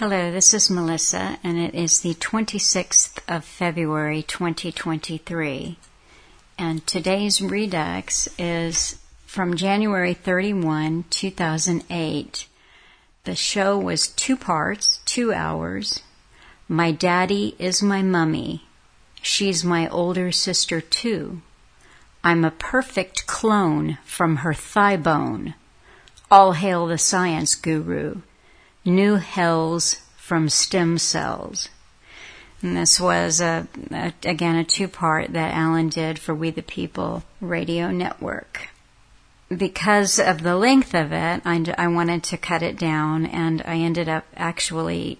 Hello, this is Melissa, and it is the 26th of February, 2023. And today's Redux is from January 31, 2008. The show was two parts, 2 hours. My daddy is my mummy. She's my older sister too. I'm a perfect clone from her thigh bone. All hail the science guru. New hells from stem cells. And this was, again, a two-part that Alan did for We the People Radio Network. Because of the length of it, I wanted to cut it down, and I ended up actually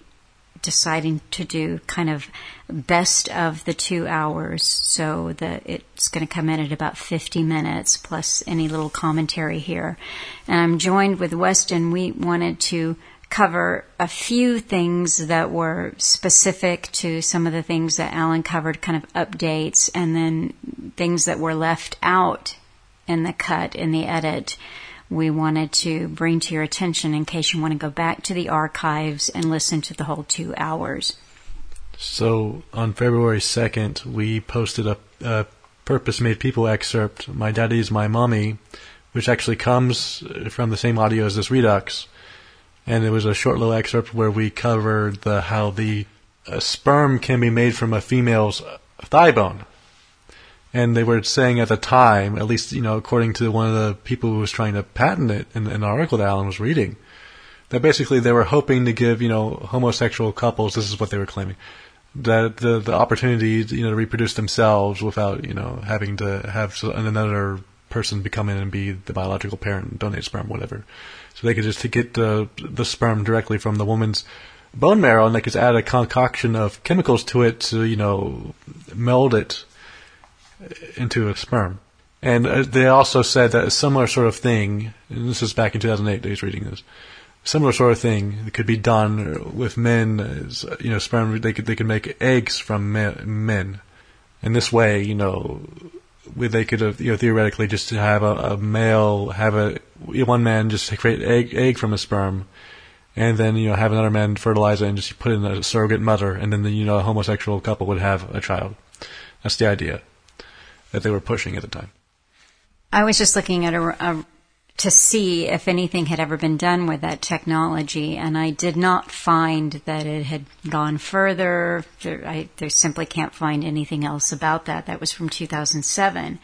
deciding to do kind of best of the 2 hours, so that it's going to come in at about 50 minutes, plus any little commentary here. And I'm joined with Weston. We wanted to cover a few things that were specific to some of the things that Alan covered, kind of updates, and then things that were left out in the cut, in the edit, we wanted to bring to your attention in case you want to go back to the archives and listen to the whole 2 hours. So on February 2nd, we posted a Purpose Made People excerpt, My Daddy's My Mommy, which actually comes from the same audio as this Redux. And it was a short little excerpt where we covered how the sperm can be made from a female's thigh bone. And they were saying at the time, at least, according to one of the people who was trying to patent it in the article that Alan was reading, that basically they were hoping to give, homosexual couples, this is what they were claiming, that the opportunity, to reproduce themselves without, having to have another person come in and be the biological parent and donate sperm, whatever. So they could just get the sperm directly from the woman's bone marrow, and they could add a concoction of chemicals to it to, meld it into a sperm. And they also said that a similar sort of thing, and this is back in 2008, he's reading this, similar sort of thing could be done with men, sperm, they could make eggs from men. And this way, they could have, theoretically just have a male, one man just create an egg from a sperm, and then, have another man fertilize it and just put in a surrogate mother, and then, a homosexual couple would have a child. That's the idea that they were pushing at the time. I was just looking at to see if anything had ever been done with that technology, and I did not find that it had gone further. There simply can't find anything else about that. That was from 2007.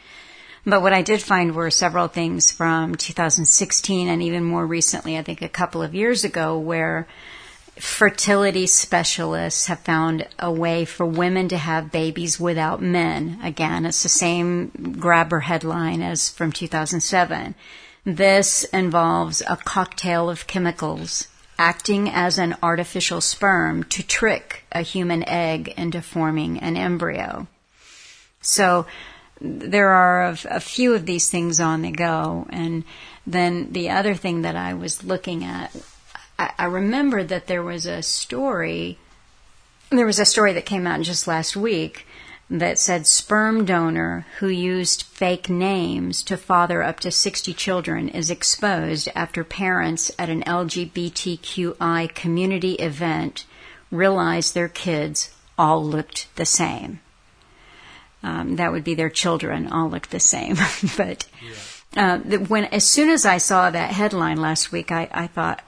But what I did find were several things from 2016 and even more recently, I think a couple of years ago, where fertility specialists have found a way for women to have babies without men. Again, it's the same grabber headline as from 2007. This involves a cocktail of chemicals acting as an artificial sperm to trick a human egg into forming an embryo. So there are a few of these things on the go. And then the other thing that I was looking at, I remember that there was a story that came out just last week that said sperm donor who used fake names to father up to 60 children is exposed after parents at an LGBTQI community event realized their kids all looked the same. That would be their children all looked the same. But yeah. As soon as I saw that headline last week, I thought,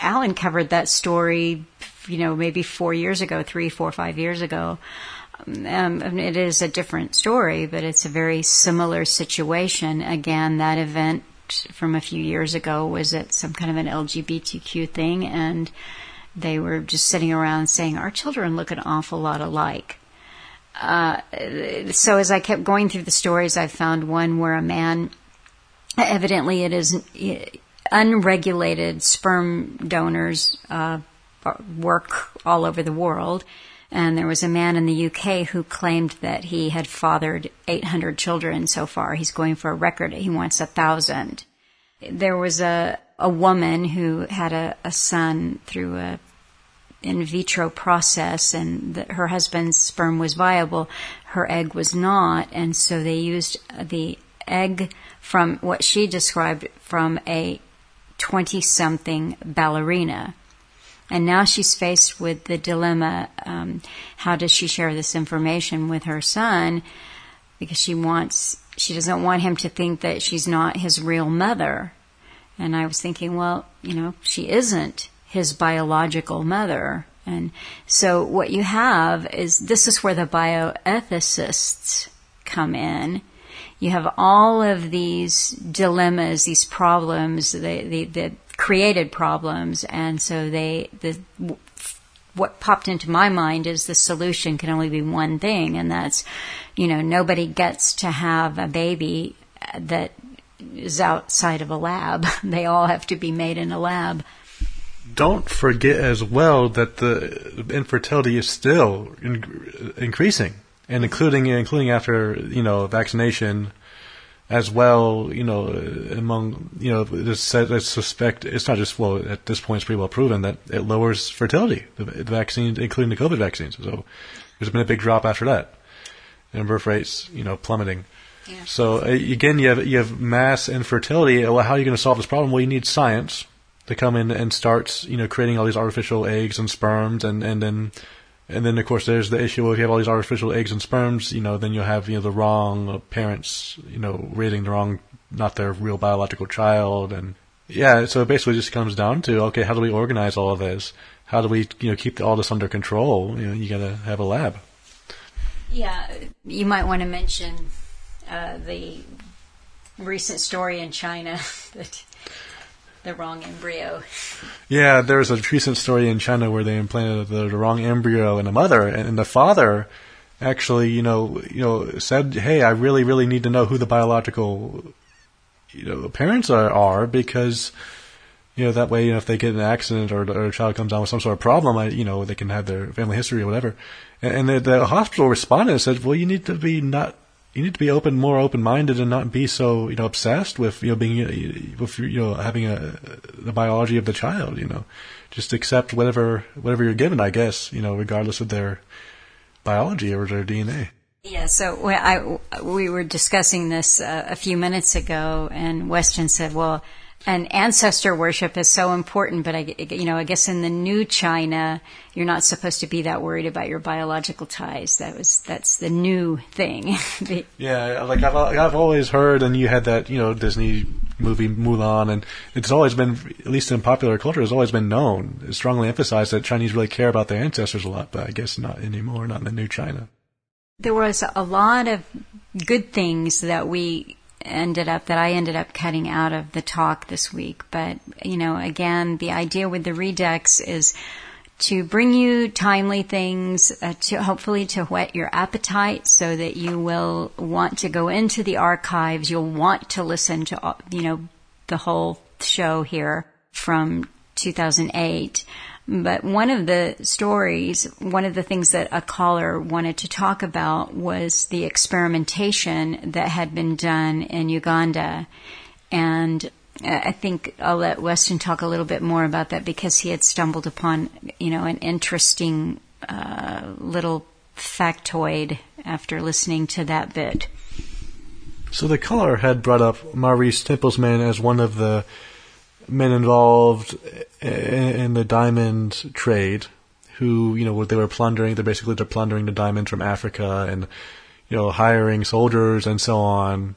Alan covered that story, maybe 5 years ago. It is a different story, but it's a very similar situation. Again, that event from a few years ago was at some kind of an LGBTQ thing, and they were just sitting around saying, our children look an awful lot alike. So as I kept going through the stories, I found one where a man, evidently it is unregulated sperm donors work all over the world. And there was a man in the UK who claimed that he had fathered 800 children so far. He's going for a record. He wants 1,000. There was a woman who had a son through a in vitro process, and her husband's sperm was viable. Her egg was not. And so they used the egg from what she described from a 20-something ballerina. And now she's faced with the dilemma, how does she share this information with her son? Because she doesn't want him to think that she's not his real mother. And I was thinking, well, she isn't his biological mother. And so what you have is, this is where the bioethicists come in. You have all of these dilemmas, these problems, the created problems, and so what popped into my mind is the solution can only be one thing, and that's, nobody gets to have a baby that is outside of a lab. They all have to be made in a lab. Don't forget as well that the infertility is still increasing, and including after vaccination, as well. Among suspect it's not just at this point it's pretty well proven that it lowers fertility. The vaccines, including the COVID vaccines, so there's been a big drop after that, and birth rates plummeting. Yeah. So again, you have mass infertility. Well, how are you going to solve this problem? Well, you need science to come in and start, creating all these artificial eggs and sperms, and then of course there's the issue of, if you have all these artificial eggs and sperms, then you'll have the wrong parents, raising the wrong, not their real biological child, and yeah. So it basically just comes down to, okay, how do we organize all of this? How do we keep all this under control? You gotta have a lab. Yeah, you might want to mention the recent story in China that. The wrong embryo. Yeah, there was a recent story in China where they implanted the wrong embryo in a mother, and the father actually, said, "Hey, I really, really need to know who the biological, parents are because, that way, if they get in an accident or a child comes down with some sort of problem, they can have their family history or whatever." And the hospital responded and said, "Well, you need to be more open-minded, and not be so, obsessed with, having the biology of the child. Just accept whatever you're given, I guess. Regardless of their biology or their DNA." Yeah. So we were discussing this a few minutes ago, and Weston said, "Well, and ancestor worship is so important, but I guess in the new China, you're not supposed to be that worried about your biological ties. That's the new thing." Yeah, like I've always heard, and you had that, Disney movie Mulan, and it's always been, at least in popular culture, has always been known, strongly emphasized that Chinese really care about their ancestors a lot, but I guess not anymore, not in the new China. There was a lot of good things that I ended up cutting out of the talk this week. But, again, the idea with the Redux is to bring you timely things, to whet your appetite so that you will want to go into the archives. You'll want to listen to, the whole show here from 2008. But one of the things that a caller wanted to talk about was the experimentation that had been done in Uganda. And I think I'll let Weston talk a little bit more about that, because he had stumbled upon, an interesting little factoid after listening to that bit. So the caller had brought up Maurice Tempelsman as one of the men involved in the diamond trade, who, they were plundering. They're plundering the diamonds from Africa, and, hiring soldiers and so on.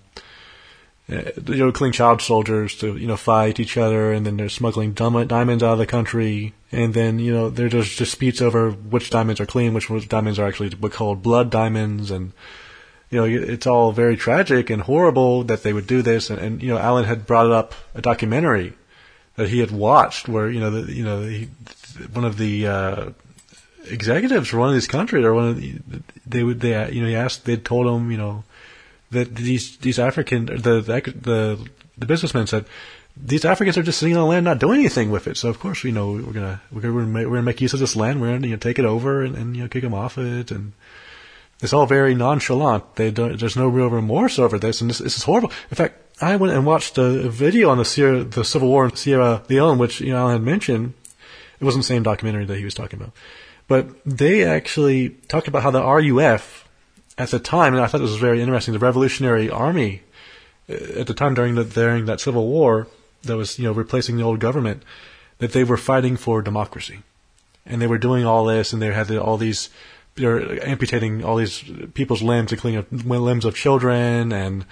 Killing child soldiers to, fight each other, and then they're smuggling diamonds out of the country. And then, there's disputes over which diamonds are clean, which diamonds are actually called blood diamonds, and. It's all very tragic and horrible that they would do this. And Alan had brought up a documentary that he had watched where, one of the executives from one of these countries, or they told him, that these African, the businessmen said, "These Africans are just sitting on the land, not doing anything with it. So of course, we're gonna make use of this land. We're gonna take it over and kick them off it and." It's all very nonchalant. There's no real remorse over this, and this is horrible. In fact, I went and watched a video on the civil war in Sierra Leone, which Alan had mentioned. It wasn't the same documentary that he was talking about, but they actually talked about how the RUF at the time, and I thought this was very interesting. The Revolutionary Army at the time during that civil war that was replacing the old government, that they were fighting for democracy. and they were doing all this, and they had all these, they're amputating all these people's limbs, including limbs of children, and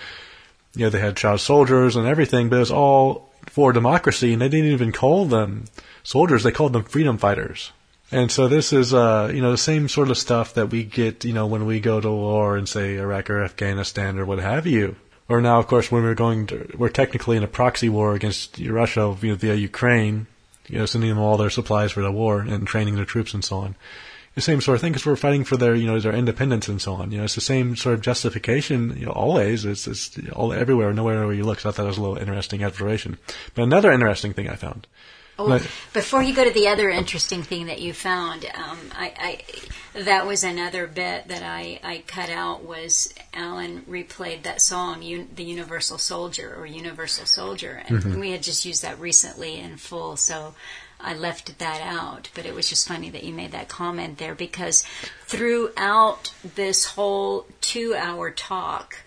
you know they had child soldiers and everything, but it was all for democracy, and they didn't even call them soldiers; they called them freedom fighters. And so this is, you know, the same sort of stuff that we get, you know, when we go to war in, say, Iraq or Afghanistan or what have you. Or now, of course, when we're technically in a proxy war against Russia via Ukraine, you know, sending them all their supplies for the war and training their troops and so on. The same sort of thing, because we're fighting for their, you know, their independence and so on. You know, it's the same sort of justification, you know, always. It's all everywhere, nowhere you look. So I thought that was a little interesting observation. But another interesting thing I found. Oh, before you go to the other interesting thing that you found, that was another bit that I cut out, was Alan replayed that song, The Universal Soldier, or Universal Soldier, and we had just used that recently in full, so I left that out, but it was just funny that you made that comment there, because throughout this whole 2-hour talk,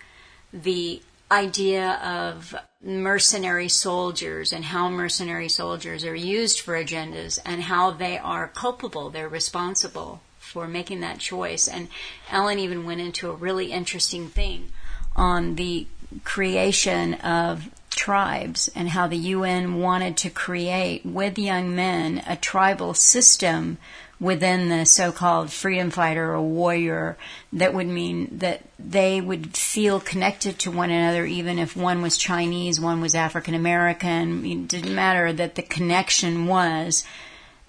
the idea of mercenary soldiers and how mercenary soldiers are used for agendas and how they are culpable, they're responsible for making that choice. And Alan even went into a really interesting thing on the creation of tribes and how the UN wanted to create with young men a tribal system within the so-called freedom fighter or warrior that would mean that they would feel connected to one another, even if one was Chinese, one was African American. It didn't matter, that the connection was,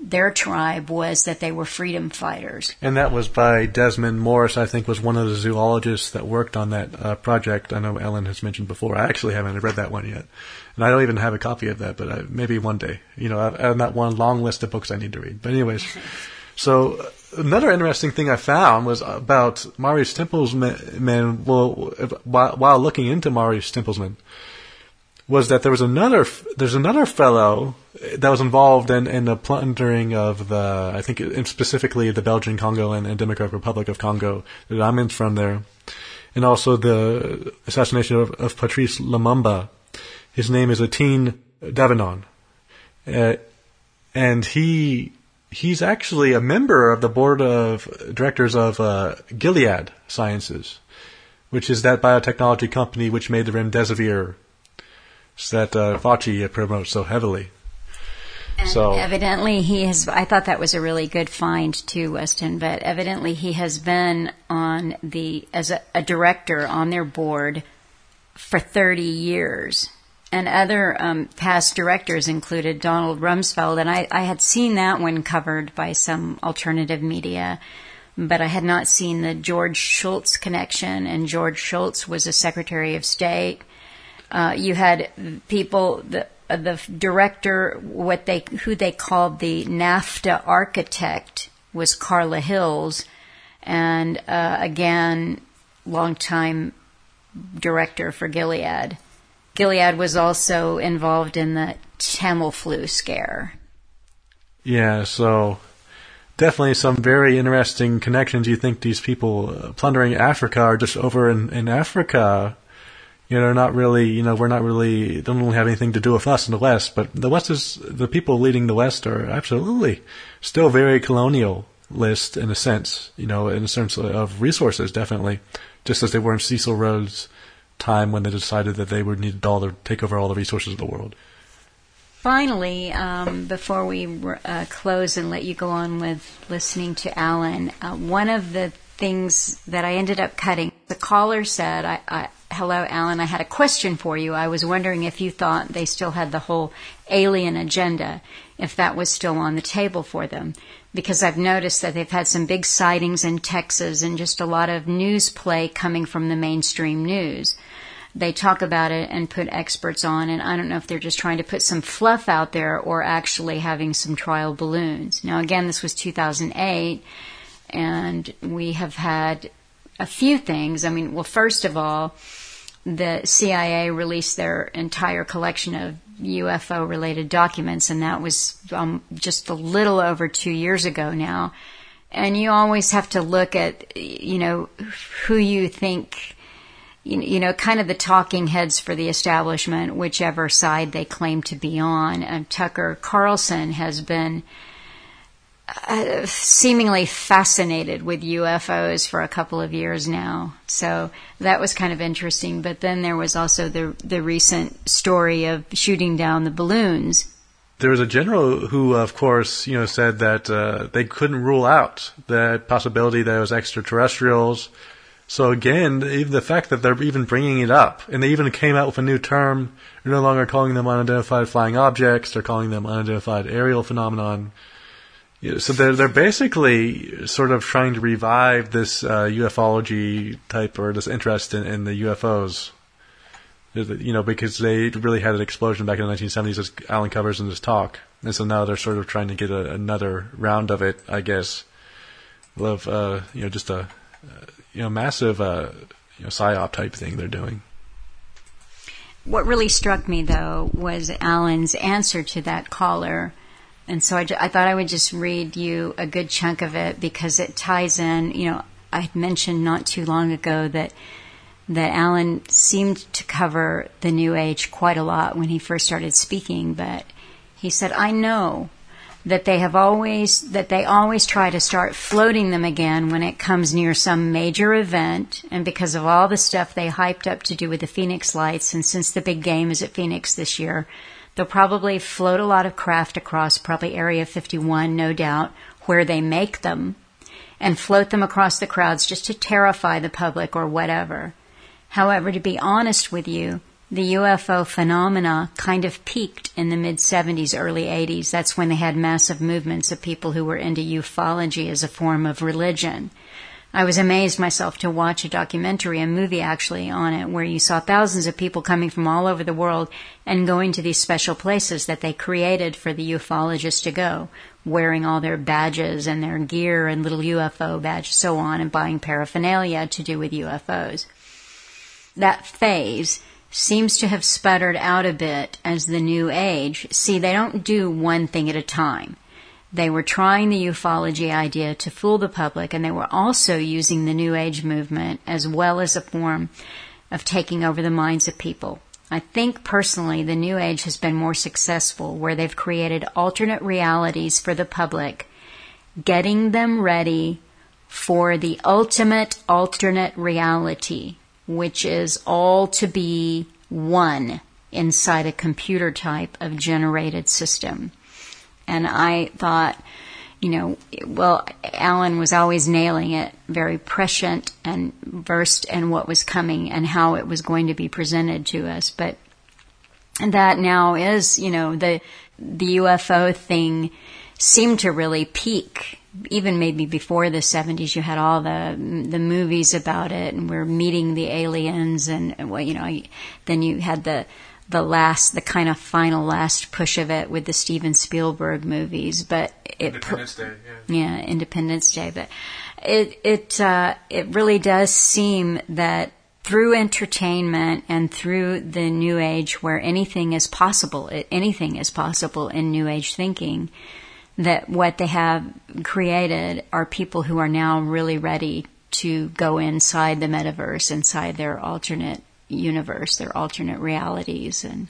their tribe was that they were freedom fighters. And that was by Desmond Morris, I think, was one of the zoologists that worked on that project. I know Ellen has mentioned before. I actually haven't read that one yet. And I don't even have a copy of that, but maybe one day. You know, I have that one long list of books I need to read. But anyways... So another interesting thing I found was about Maurice Tempelsman. Well, while looking into Maurice Tempelsman, was that there's another fellow that was involved in the plundering of the, I think, specifically the Belgian Congo and Democratic Republic of Congo that I'm in from there, and also the assassination of Patrice Lumumba. His name is Étienne Davignon, and He's actually a member of the board of directors of Gilead Sciences, which is that biotechnology company which made the remdesivir that Fauci promotes so heavily. And so evidently he has. I thought that was a really good find too, Weston. But evidently he has been as a director on their board for 30 years. And other past directors included Donald Rumsfeld, and I had seen that one covered by some alternative media, but I had not seen the George Shultz connection, and George Shultz was a Secretary of State. You had people, the director, who they called the NAFTA architect was Carla Hills, and again, longtime director for Gilead. Gilead was also involved in the Tamil flu scare. Yeah, so definitely some very interesting connections. You think these people plundering Africa are just over in Africa. You know, they're not really, you know, don't really have anything to do with us in the West. But the West is, the people leading the West are absolutely still very colonialist in a sense, you know, in terms of resources, definitely, just as they were in Cecil Rhodes' time when they decided that they would need to take over all the resources of the world. Finally, before we close and let you go on with listening to Alan, one of the things that I ended up cutting, the caller said, "Hello, Alan, I had a question for you. I was wondering if you thought they still had the whole alien agenda, if that was still on the table for them. Because I've noticed that they've had some big sightings in Texas and just a lot of news play coming from the mainstream news. They talk about it and put experts on, and I don't know if they're just trying to put some fluff out there or actually having some trial balloons." Now, again, this was 2008, and we have had a few things. I mean, well, first of all, the CIA released their entire collection of UFO-related documents, and that was just a little over 2 years ago now. And you always have to look at, you know, who you think, you know, kind of the talking heads for the establishment, whichever side they claim to be on. Tucker Carlson has been seemingly fascinated with UFOs for a couple of years now. So that was kind of interesting. But then there was also the recent story of shooting down the balloons. There was a general who, of course, said that they couldn't rule out the possibility that it was extraterrestrials. So again, even the fact that they're even bringing it up, and they even came out with a new term. They're no longer calling them unidentified flying objects. They're calling them unidentified aerial phenomenon. So they're basically sort of trying to revive this ufology type, or this interest in the UFOs. Because they really had an explosion back in the 1970s, as Alan covers in this talk. And so now they're sort of trying to get another round of it, I guess, of just a massive psyop type thing they're doing. What really struck me, though, was Alan's answer to that caller. And so I thought I would just read you a good chunk of it, because it ties in. I had mentioned not too long ago that Alan seemed to cover the New Age quite a lot when he first started speaking, but he said, "I know that they always try to start floating them again when it comes near some major event, and because of all the stuff they hyped up to do with the Phoenix Lights, and since the big game is at Phoenix this year, they'll probably float a lot of craft across, probably Area 51, no doubt, where they make them, and float them across the crowds just to terrify the public or whatever. However, to be honest with you, the UFO phenomena kind of peaked in the mid-70s, early 80s. That's when they had massive movements of people who were into ufology as a form of religion. I was amazed myself to watch a documentary, a movie actually, on it, where you saw thousands of people coming from all over the world and going to these special places that they created for the ufologists to go, wearing all their badges and their gear and little UFO badges, so on, and buying paraphernalia to do with UFOs. That phase seems to have sputtered out a bit as the New Age. See, they don't do one thing at a time. They were trying the ufology idea to fool the public, and they were also using the New Age movement as well as a form of taking over the minds of people. I think, personally, the New Age has been more successful, where they've created alternate realities for the public, getting them ready for the ultimate alternate reality, which is all to be one inside a computer type of generated system. And I thought, Alan was always nailing it, very prescient and versed in what was coming and how it was going to be presented to us. But that now is, the UFO thing seemed to really peak. Even maybe before the 70s, you had all the movies about it, and we're meeting the aliens, and then you had the kind of final last push of it with the Steven Spielberg movies, but Independence Day. But it really does seem that through entertainment and through the New Age, where anything is possible in New Age thinking, that what they have created are people who are now really ready to go inside the metaverse, inside their alternate universe, their alternate realities. And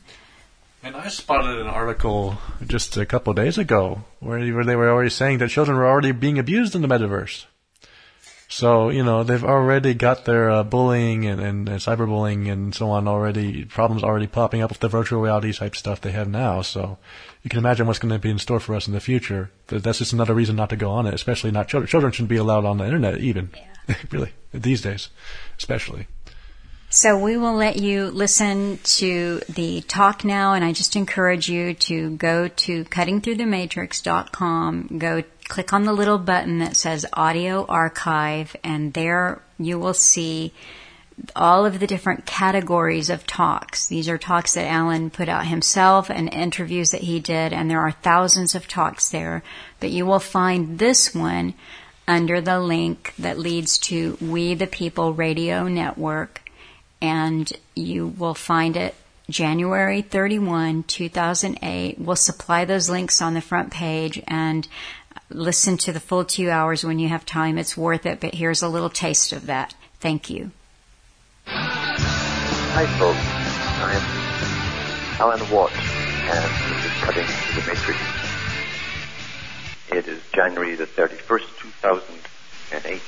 I spotted an article just a couple of days ago where they were already saying that children were already being abused in the metaverse. So, they've already got their bullying and cyberbullying and so on problems popping up with the virtual reality type stuff they have now. So you can imagine what's going to be in store for us in the future. That's just another reason not to go on it, especially not children. Children shouldn't be allowed on the internet even, really, these days, especially. So we will let you listen to the talk now, and I just encourage you to go to CuttingThroughTheMatrix.com, click on the little button that says Audio Archive, and there you will see all of the different categories of talks. These are talks that Alan put out himself and interviews that he did, and there are thousands of talks there, but you will find this one under the link that leads to We the People Radio Network. And you will find it January 31, 2008. We'll supply those links on the front page, and listen to the full 2 hours when you have time. It's worth it, but here's a little taste of that. Thank you. Hi, folks. I'm Alan Watt, and this is Cutting the Matrix. It is January the 31st, 2008.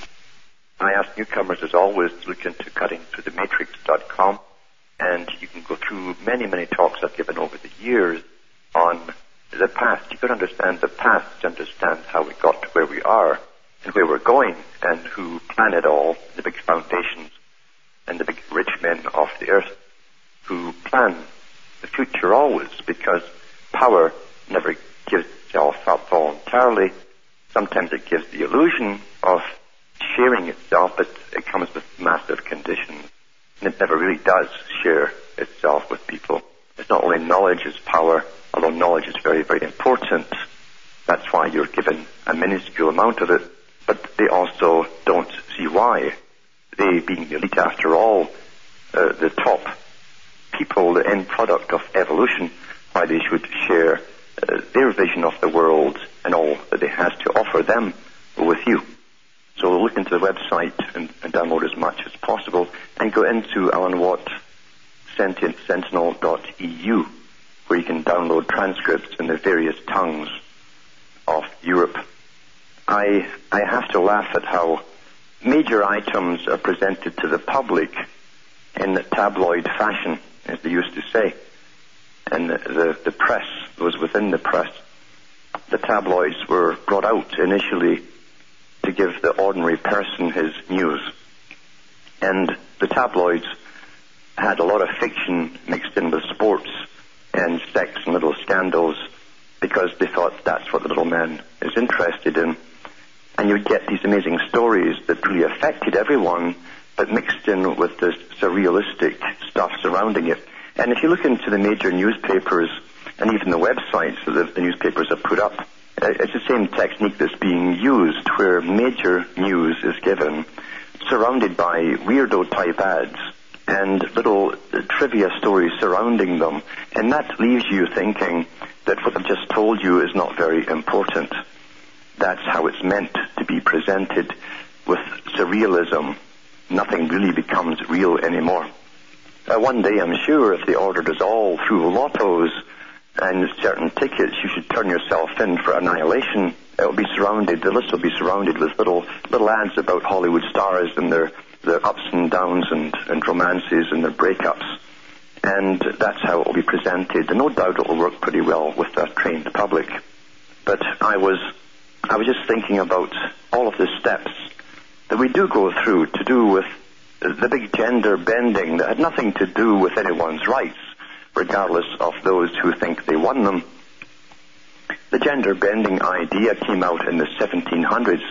I ask newcomers, as always, to look into CuttingThroughTheMatrix.com, and you can go through many, many talks I've given over the years on the past. You've got to understand the past to understand how we got to where we are and where we're going and who planned it all, the big foundations and the big rich men off the earth who plan the future always, because power never gives itself up voluntarily. Sometimes it gives the illusion of sharing itself, but it comes with massive conditions. And it never really does share itself with people. It's not only knowledge is power, although knowledge is very, very important. That's why you're given a minuscule amount of it. But they also don't see why. They, being the elite after all, the top people, the end product of evolution, why they should share their vision of the world and all that it has to offer them with you. So look into the website and download as much as possible, and go into alanwatt.sentientsentinel.eu, where you can download transcripts in the various tongues of Europe. I have to laugh at how major items are presented to the public in the tabloid fashion, as they used to say. And the press, those within the press, the tabloids were brought out initially to give the ordinary person his news. And the tabloids had a lot of fiction mixed in with sports and sex and little scandals, because they thought that's what the little man is interested in. And you'd get these amazing stories that really affected everyone, but mixed in with this surrealistic stuff surrounding it. And if you look into the major newspapers and even the websites that the newspapers have put up, it's the same technique that's being used, where major news is given, surrounded by weirdo-type ads and little trivia stories surrounding them. And that leaves you thinking that what I've just told you is not very important. That's how it's meant to be presented, with surrealism. Nothing really becomes real anymore. One day, I'm sure, if they ordered us all through lottos and certain tickets, you should turn yourself in for annihilation. The list will be surrounded with little ads about Hollywood stars and their ups and downs and romances and their breakups. And that's how it will be presented. And no doubt it will work pretty well with a trained public. But I was just thinking about all of the steps that we do go through to do with the big gender bending that had nothing to do with anyone's rights, regardless of those who think they won them. The gender bending idea came out in the 1700s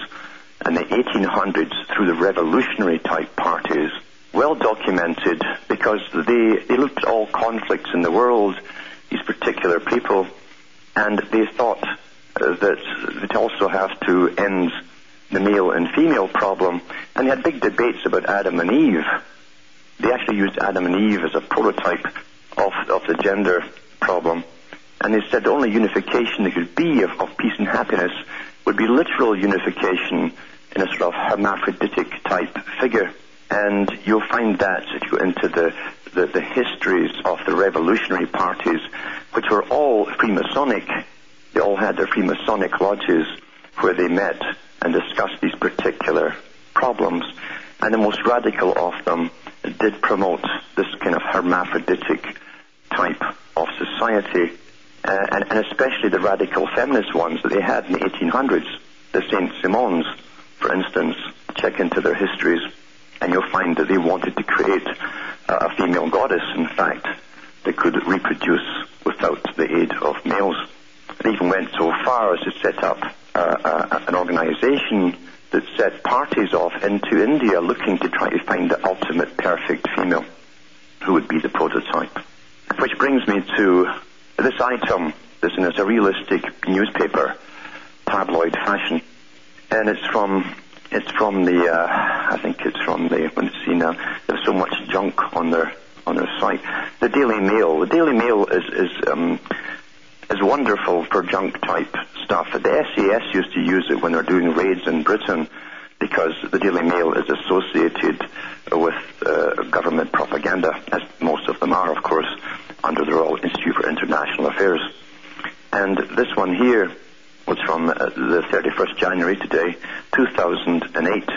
and the 1800s through the revolutionary type parties, well documented, because they looked at all conflicts in the world, these particular people, and they thought that it also have to end the male and female problem, and they had big debates about Adam and Eve. They actually used Adam and Eve as a prototype of the gender problem, and they said the only unification that could be of peace and happiness would be literal unification in a sort of hermaphroditic type figure. And you'll find that if you go into the histories of the revolutionary parties, which were all Freemasonic. They all had their Freemasonic lodges where they met and discussed these particular problems. And the most radical of them did promote this kind of hermaphroditic type of society, and especially the radical feminist ones that they had in the 1800s, the Saint Simons, for instance. Check into their histories, and you'll find that they wanted to create a female goddess, in fact, that could reproduce without the aid of males. They even went so far as to set up an organization that set parties off into India looking to try to find the ultimate perfect female who would be the prototype. Which brings me to this item that's in a surrealistic newspaper, tabloid fashion. And there's so much junk on their site. The Daily Mail. The Daily Mail is wonderful for junk-type stuff. The SAS used to use it when they're doing raids in Britain, because the Daily Mail is associated with government propaganda, as most of them are, of course, under the Royal Institute for International Affairs. And this one here was from the 31st January today, 2008.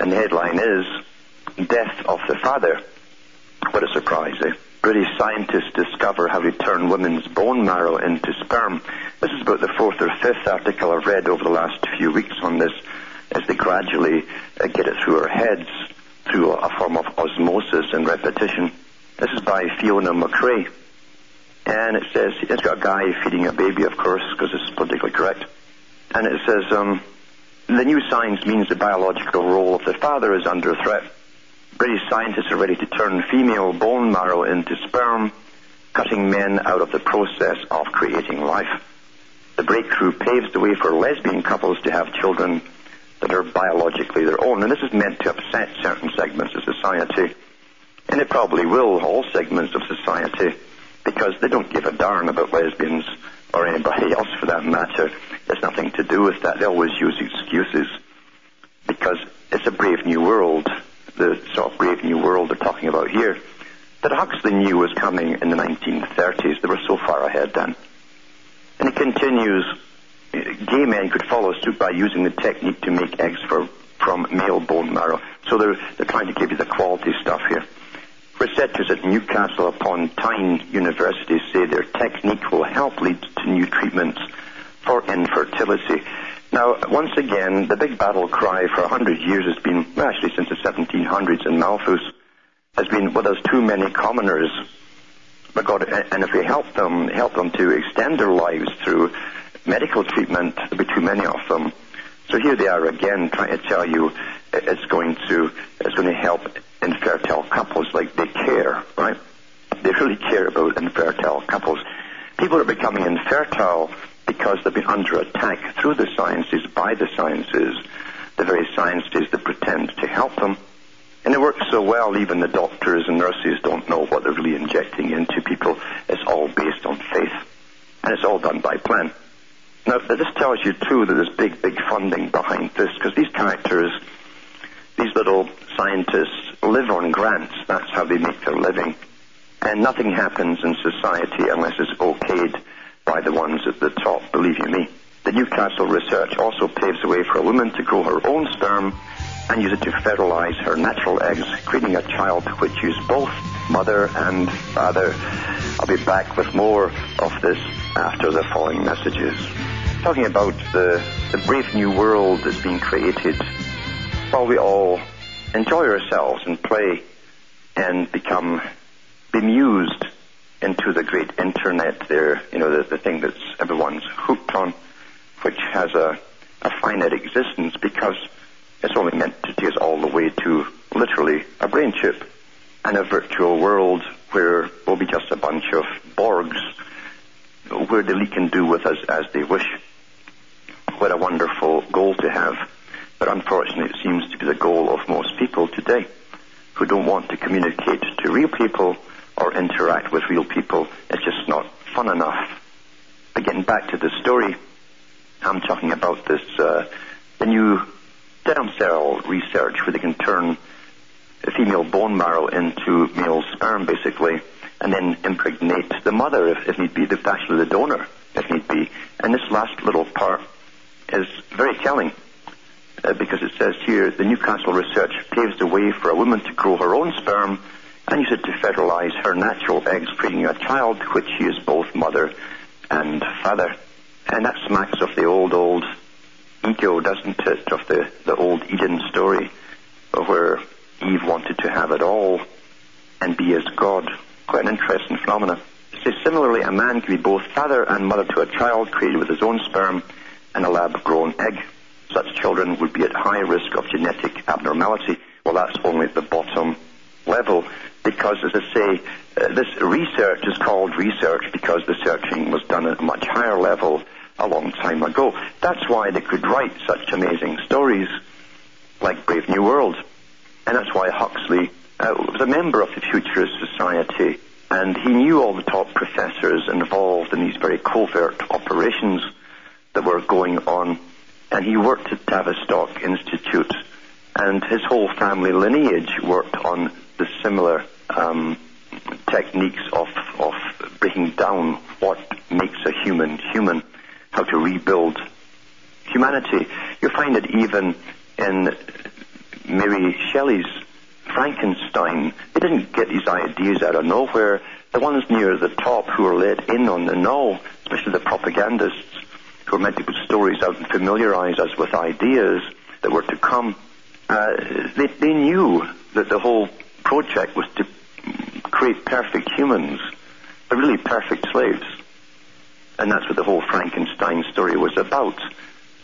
And the headline is, Death of the Father. What a surprise, eh? British scientists discover how to turn women's bone marrow into sperm. This is about the fourth or fifth article I've read over the last few weeks on this, as they gradually get it through our heads through a form of osmosis and repetition. This is by Fiona McRae. And it says, it's got a guy feeding a baby, of course, because it's politically correct. And it says, the new science means the biological role of the father is under threat. British scientists are ready to turn female bone marrow into sperm, cutting men out of the process of creating life. The breakthrough paves the way for lesbian couples to have children that are biologically their own. And this is meant to upset certain segments of society. And it probably will, all segments of society, because they don't give a darn about lesbians or anybody else for that matter. There's nothing to do with that. They always use excuses because it's a brave new world, the sort of brave new world they're talking about here, that Huxley knew was coming in the 1930s. They were so far ahead then. And it continues, gay men could follow suit by using the technique to make eggs from male bone marrow. So they're trying to give you the quality stuff here. Researchers at Newcastle upon Tyne University say their technique will help lead to new treatments for infertility. Now, once again, the big battle cry for 100 years has been, well, actually since the 1700s in Malthus, has been, well, there's too many commoners. But God, and if we help them to extend their lives through medical treatment, there'll be too many of them. So here they are again trying to tell you it's going to help infertile couples. Like they care, right? They really care about infertile couples. People are becoming infertile because they've been under attack through the sciences, by the sciences, the very sciences that pretend to help them. And it works so well, even the doctors and nurses don't know what they're really injecting into people. It's all based on faith. And it's all done by plan. Now, this tells you, too, that there's big, big funding behind this, because these characters, these little scientists, live on grants. That's how they make their living. And nothing happens in society unless it's okayed by the ones at the top, believe you me. The Newcastle research also paves the way for a woman to grow her own sperm and use it to fertilize her natural eggs, creating a child which is both mother and father. I'll be back with more of this after the following messages. Talking about the brave new world that's being created while we all enjoy ourselves and play and become bemused into the great internet there, you know, the thing that's everyone's hooked on, which has a finite existence because it's only meant to take us all the way to literally a brain chip and a virtual world where we'll be just a bunch of Borgs where they can do with us as they wish. What a wonderful goal to have. But unfortunately, it seems to be the goal of most people today who don't want to communicate to real people or interact with real people. It's just not fun enough. But getting back to the story, I'm talking about this, the new stem cell research where they can turn female bone marrow into male sperm, basically, and then impregnate the mother, if need be, actually the donor, if need be. And this last little part is very telling, because it says here, the Newcastle research paves the way for a woman to grow her own sperm and use it to fertilize her natural eggs, creating a child which she is both mother and father. And that smacks of the old ego, doesn't it, of the old Eden story, where Eve wanted to have it all and be as God. Quite an interesting phenomenon. It says, similarly, a man can be both father and mother to a child created with his own sperm and a lab-grown egg. Such children would be at high risk of genetic abnormality. Well, that's only at the bottom level, because, as I say, this research is called research because the searching was done at a much higher level a long time ago. That's why they could write such amazing stories like Brave New World. And that's why Huxley was a member of the Futurist Society, and he knew all the top professors involved in these very covert operations that were going on. And he worked at Tavistock Institute, and his whole family lineage worked on the similar techniques of breaking down what makes a human human, how to rebuild humanity. You'll find it even in Mary Shelley's Frankenstein. They didn't get these ideas out of nowhere. The ones near the top who are let in on the know, especially the propagandists who are meant to put stories out and familiarize us with ideas that were to come, they knew that the whole project was to create perfect humans, but really perfect slaves. And that's what the whole Frankenstein story was about,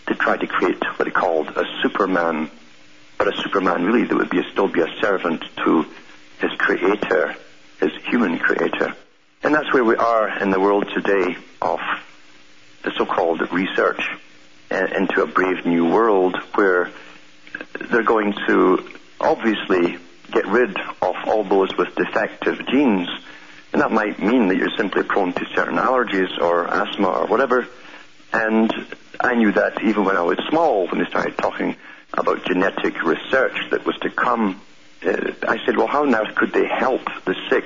to try to create what they called a Superman, but a Superman really that would still be a servant to his creator, his human creator. And that's where we are in the world today of the so-called research into a brave new world, where they're going to obviously get rid of all those with defective genes. And that might mean that you're simply prone to certain allergies or asthma or whatever. And I knew that even when I was small, when they started talking about genetic research that was to come. I said, well, how on earth could they help the sick?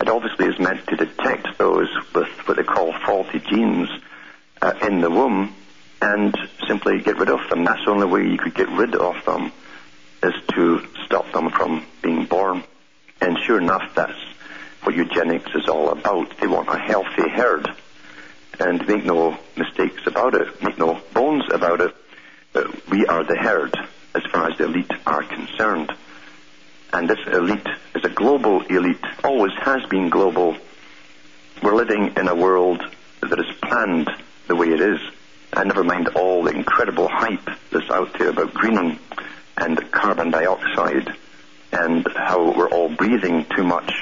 It obviously is meant to detect those with what they call faulty genes in the womb and simply get rid of them. That's the only way you could get rid of them, is to stop them from being born. And sure enough, that's what eugenics is all about. They want a healthy herd. And make no mistakes about it, make no bones about it. We are the herd as far as the elite are concerned. And this elite is a global elite, always has been global. We're living in a world that is planned the way it is. And never mind all the incredible hype that's out there about greening and carbon dioxide and how we're all breathing too much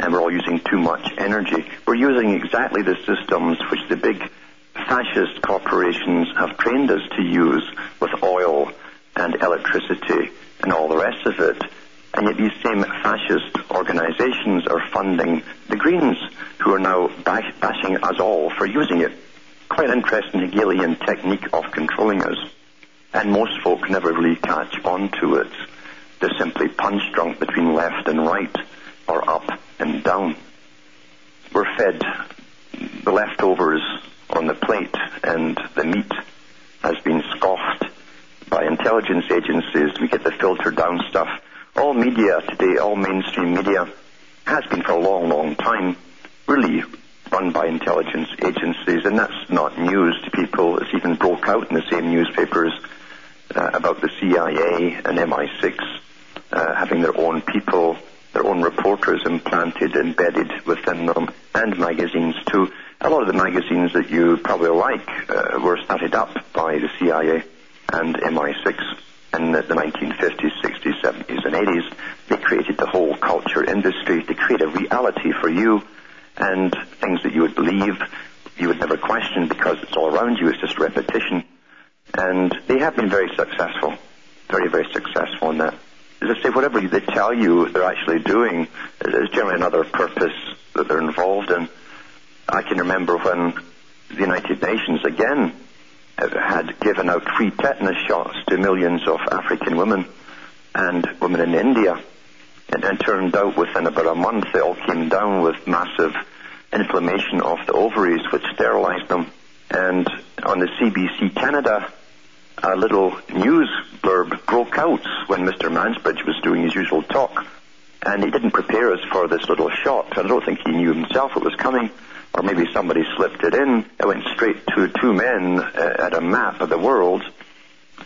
and we're all using too much energy. We're using exactly the systems which the big fascist corporations have trained us to use, with oil and electricity and all the rest of it. And yet these same fascist organizations are funding the Greens, who are now bashing us all for using it. Quite an interesting Hegelian technique of controlling us. And most folk never really catch on to it. They're simply punch drunk between left and right, or up and down. We're fed the leftovers on the plate, and the meat has been scoffed by intelligence agencies. We get the filtered down stuff. All media today, all mainstream media, has been for a long, long time really run by intelligence agencies, and that's not news to people. It's even broke out in the same newspapers about the CIA and MI6 having their own people, their own reporters implanted, embedded within them, and magazines too. A lot of the magazines that you probably like were started up by the CIA and MI6 in the 1950s, 60s, 70s, and 80s. They created the whole culture industry to create a reality for you, and things that you would believe, you would never question, because it's all around you, it's just repetition. And they have been very successful, very, very successful in that. As I say, whatever they tell you they're actually doing, there's generally another purpose that they're involved in. I can remember when the United Nations, again, had given out free tetanus shots to millions of African women and women in India. And it turned out within about a month they all came down with massive inflammation of the ovaries, which sterilized them. And on the CBC Canada, a little news blurb broke out when Mr. Mansbridge was doing his usual talk, and he didn't prepare us for this little shot. I don't think he knew himself it was coming, or maybe somebody slipped it in. It went straight to two men at a map of the world,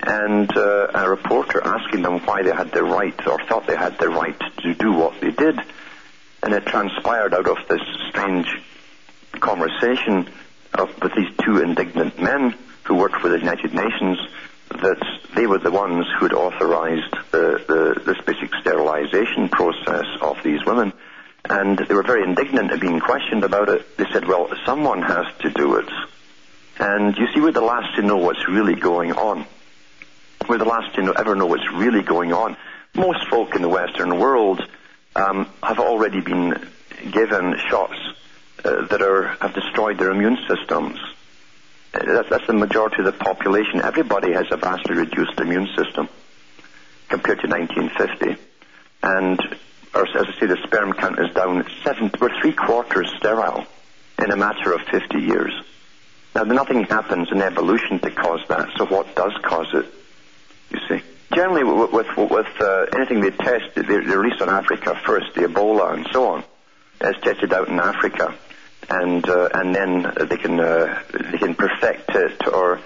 and a reporter asking them why they had the right, or thought they had the right, to do what they did. And it transpired out of this strange conversation with these two indignant men who worked for the United Nations, that they were the ones who had authorized this basic sterilization process of these women. And they were very indignant at being questioned about it. They said, well, someone has to do it. And you see, we're the last to know what's really going on. We're the last to ever know what's really going on. Most folk in the Western world have already been given shots that have destroyed their immune systems. That's the majority of the population. Everybody has a vastly reduced immune system compared to 1950. And as I say, the sperm count is down. We're three-quarters sterile in a matter of 50 years. Now, nothing happens in evolution to cause that, so what does cause it, you see? Generally, with anything they test, they release on Africa first, the Ebola and so on. It's tested out in Africa, and then they can perfect it or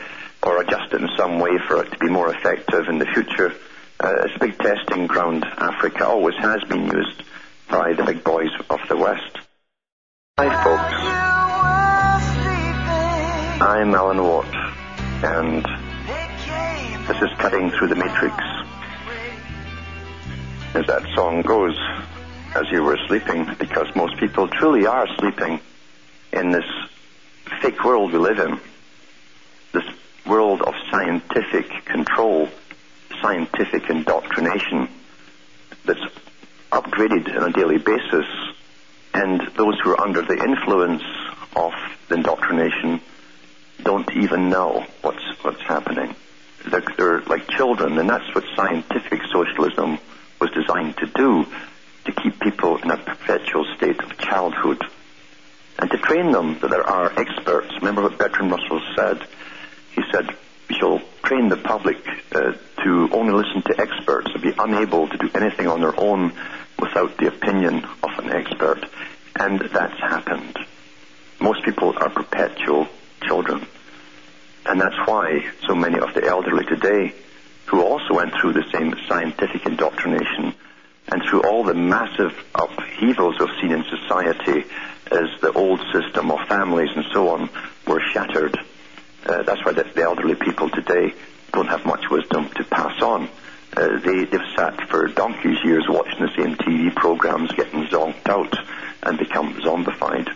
adjust it in some way for it to be more effective in the future. It's a big testing ground. Africa always has been used by the big boys of the West. Hi, folks. I'm Alan Watt, and this is Cutting Through the Matrix. As that song goes, as you were sleeping, because most people truly are sleeping in this fake world we live in, this world of scientific control, scientific indoctrination that's upgraded on a daily basis, and those who are under the influence of the indoctrination don't even know what's happening. They're like children, and that's what scientific socialism was designed to do, to keep people in a perpetual state of childhood and to train them that there are experts. Remember what Bertrand Russell said? He said, we shall train the public to only listen to experts and be unable to do anything on their own without the opinion of an expert. And that's happened. Most people are perpetual children. And that's why so many of the elderly today, who also went through the same scientific indoctrination and through all the massive upheavals we've seen in society as the old system of families and so on were shattered. That's why the elderly people today don't have much wisdom to pass on. They've sat for donkey's years watching the same TV programs, getting zonked out and become zombified.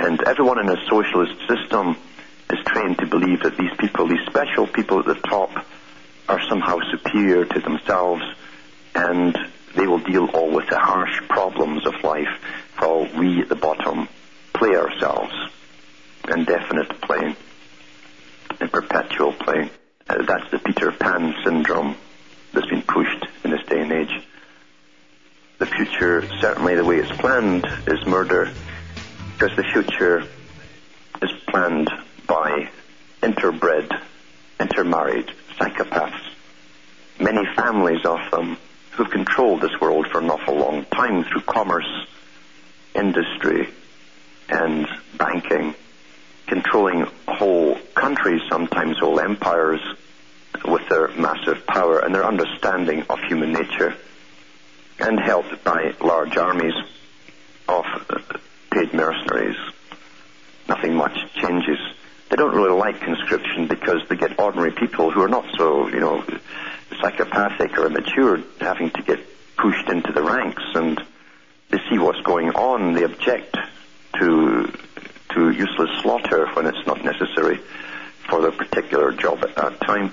And everyone in a socialist system is trained to believe that these people, these special people at the top, are somehow superior to themselves, and they will deal all with the harsh problems of life while we at the bottom play ourselves in definite play, in perpetual play. That's the Peter Pan syndrome that's been pushed in this day and age. The future, certainly the way it's planned, is murder, because the future is planned by interbred, intermarried psychopaths. Many families of them who've controlled this world for an awful long time through commerce, industry, and banking, controlling whole countries, sometimes whole empires, with their massive power and their understanding of human nature, and helped by large armies of paid mercenaries. Nothing much changes. They don't really like conscription because they get ordinary people who are not so, psychopathic or immature having to get pushed into the ranks, and they see what's going on. They object to useless slaughter when it's not necessary for their particular job at that time.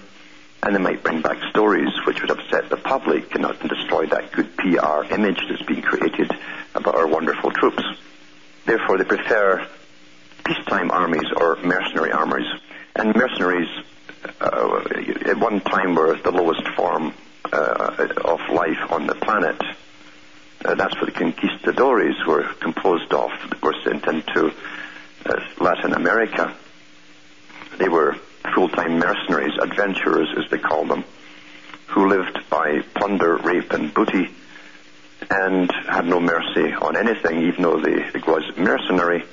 And they might bring back stories which would upset the public and destroy that good PR image that's been created about our wonderful troops. Therefore, they prefer peacetime armies or mercenary armies. And mercenaries at one time were the lowest form of life on the planet. That's what the conquistadores were composed of, were sent into Latin America. They were full-time mercenaries, adventurers as they call them, who lived by plunder, rape and booty and had no mercy on anything, even though it was mercenary.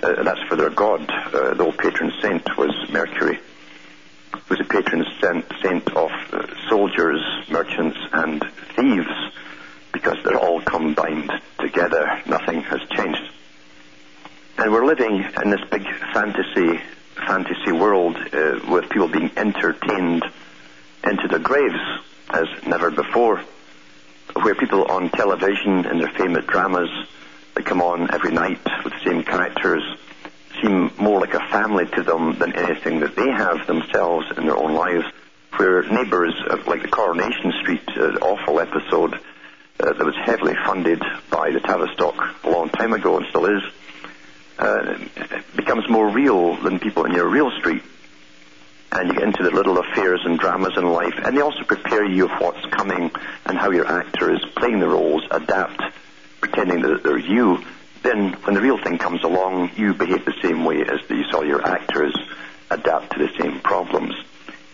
That's for their god. The old patron saint was Mercury, who was a patron saint of soldiers, merchants, and thieves, because they're all combined together. Nothing has changed. And we're living in this big fantasy world with people being entertained into their graves as never before, where people on television and their famous dramas that come on every night with the same characters seem more like a family to them than anything that they have themselves in their own lives. Where neighbors, like the Coronation Street awful episode that was heavily funded by the Tavistock a long time ago and still is, becomes more real than people in your real street. And you get into the little affairs and dramas in life, and they also prepare you for what's coming and how your actor is playing the roles, adapt, pretending that they're you. then when the real thing comes along, you behave the same way as you saw your actors adapt to the same problems.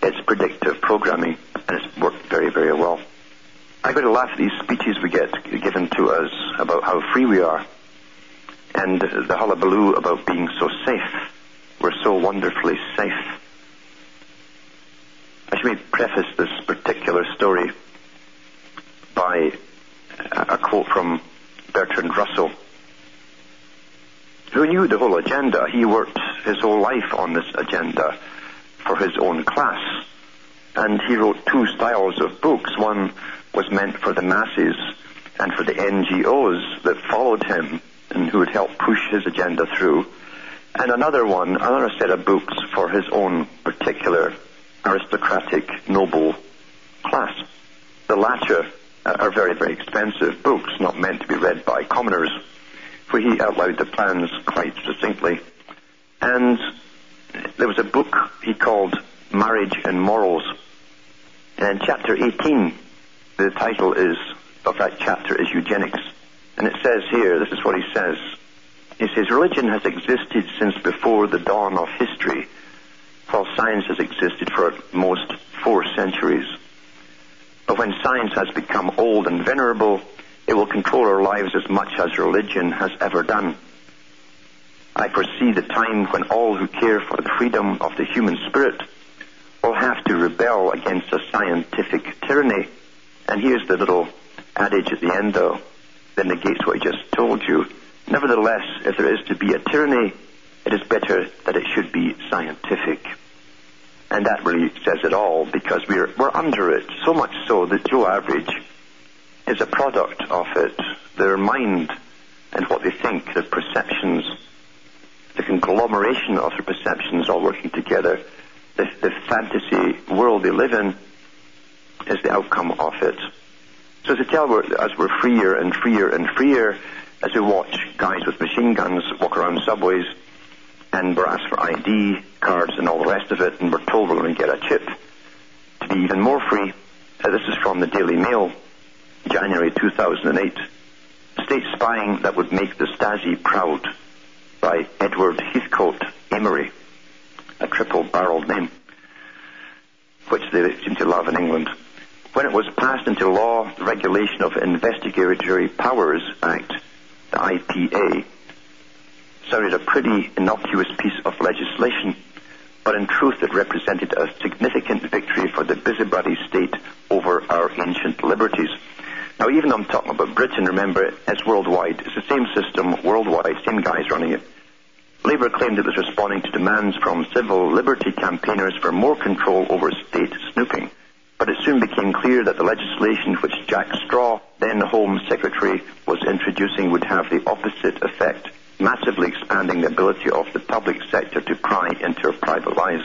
It's predictive programming, and it's worked very, very well. I got to laugh at these speeches we get given to us about how free we are, and the hullabaloo about being so safe. We're so wonderfully safe. I should preface this particular story by a quote from Bertrand Russell, who knew the whole agenda. He worked his whole life on this agenda for his own class. And he wrote two styles of books. One was meant for the masses and for the NGOs that followed him and who would help push his agenda through. And another set of books for his own particular aristocratic, noble class. The latter are very, very expensive books, not meant to be read by commoners, where he outlined the plans quite succinctly. And there was a book he called Marriage and Morals. And in chapter 18, the title of that chapter is Eugenics. And it says here, this is what he says. He says, religion has existed since before the dawn of history, while science has existed for at most 4 centuries. But when science has become old and venerable, it will control our lives as much as religion has ever done. I foresee the time when all who care for the freedom of the human spirit will have to rebel against a scientific tyranny. And here's the little adage at the end, though, that negates what I just told you. Nevertheless, if there is to be a tyranny, it is better that it should be scientific. And that really says it all, because we're under it, so much so that Joe Average is a product of it. Their mind and what they think, their perceptions, the conglomeration of their perceptions all working together, the fantasy world they live in is the outcome of it. So to tell as we're freer and freer and freer, as we watch guys with machine guns walk around subways and we're asked for ID cards and all the rest of it, and we're told we're going to get a chip to be even more free. This is from the Daily Mail, January 2008. State spying that would make the Stasi proud, by Edward Heathcote Emery, a triple-barreled name, which they seem to love in England. When it was passed into law, the Regulation of Investigatory Powers Act, the IPA, sounded a pretty innocuous piece of legislation, but in truth it represented a significant victory for the busybody state over our ancient liberties. Now, even though I'm talking about Britain, remember, it's worldwide. It's the same system worldwide, same guys running it. Labour claimed it was responding to demands from civil liberty campaigners for more control over state snooping. But it soon became clear that the legislation which Jack Straw, then Home Secretary, was introducing would have the opposite effect, massively expanding the ability of the public sector to pry into our private lives.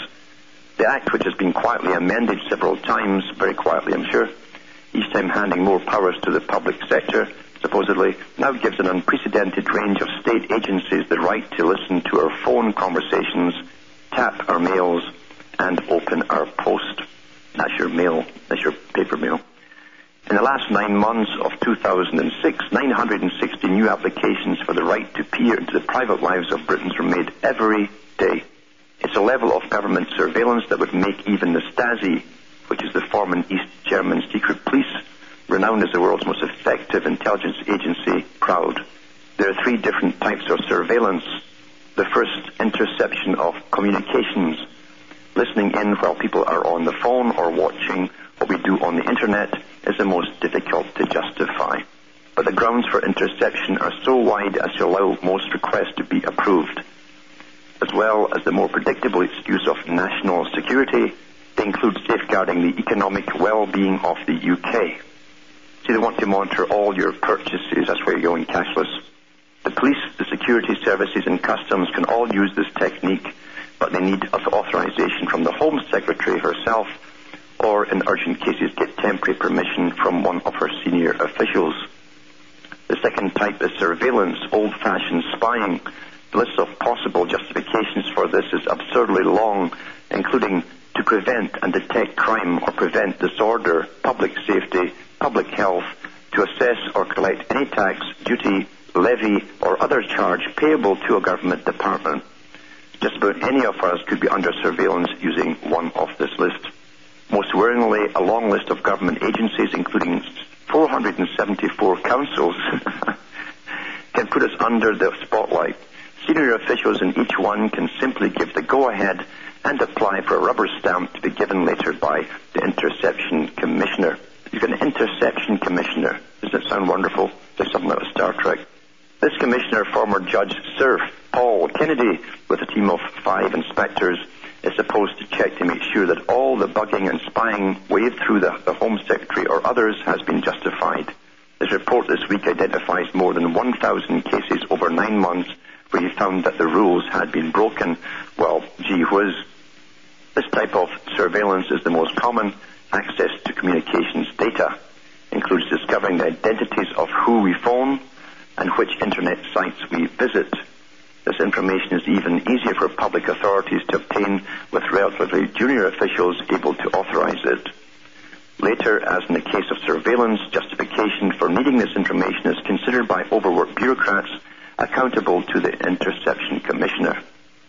The Act, which has been quietly amended several times, very quietly I'm sure, each time handing more powers to the public sector, supposedly, now gives an unprecedented range of state agencies the right to listen to our phone conversations, tap our mails, and open our post. That's your mail, that's your paper mail. In the last 9 months of 2006, 960 new applications for the right to peer into the private lives of Britons were made every day. It's a level of government surveillance that would make even the Stasi, which is the former East German secret police, renowned as the world's most effective intelligence agency, proud. There are 3 different types of surveillance. The first, interception of communications, listening in while people are on the phone or watching what we do on the internet, is the most difficult to justify. But the grounds for interception are so wide as to allow most requests to be approved, as well as the more predictable excuse of national security. They include safeguarding the economic well-being of the UK. See, they want to monitor all your purchases. That's where you're going cashless. The police, the security services, and customs can all use this technique, but they need authorization from the Home Secretary herself, or in urgent cases get temporary permission from one of her senior officials. The second type is surveillance, old-fashioned spying. The list of possible justifications for this is absurdly long, including to prevent and detect crime or prevent disorder, public safety, public health, to assess or collect any tax, duty, levy, or other charge payable to a government department. Just about any of us could be under surveillance using one off this list. Most worryingly, a long list of government agencies, including 474 councils, can put us under the spotlight. Senior officials in each one can simply give the go-ahead and apply for a rubber stamp to be given later by the interception commissioner. You've got an interception commissioner. Doesn't it sound wonderful? There's something out of Star Trek. This commissioner, former Judge Sir Paul Kennedy, with a team of 5 inspectors, is supposed to check to make sure that all the bugging and spying waved through the Home Secretary or others has been justified. His report this week identifies more than 1,000 cases over 9 months where he found that the rules had been broken. Well, gee whiz. This type of surveillance is the most common. Access to communications data includes discovering the identities of who we phone and which internet sites we visit. This information is even easier for public authorities to obtain, with relatively junior officials able to authorize it. Later, as in the case of surveillance, justification for needing this information is considered by overworked bureaucrats accountable to the interception commissioner.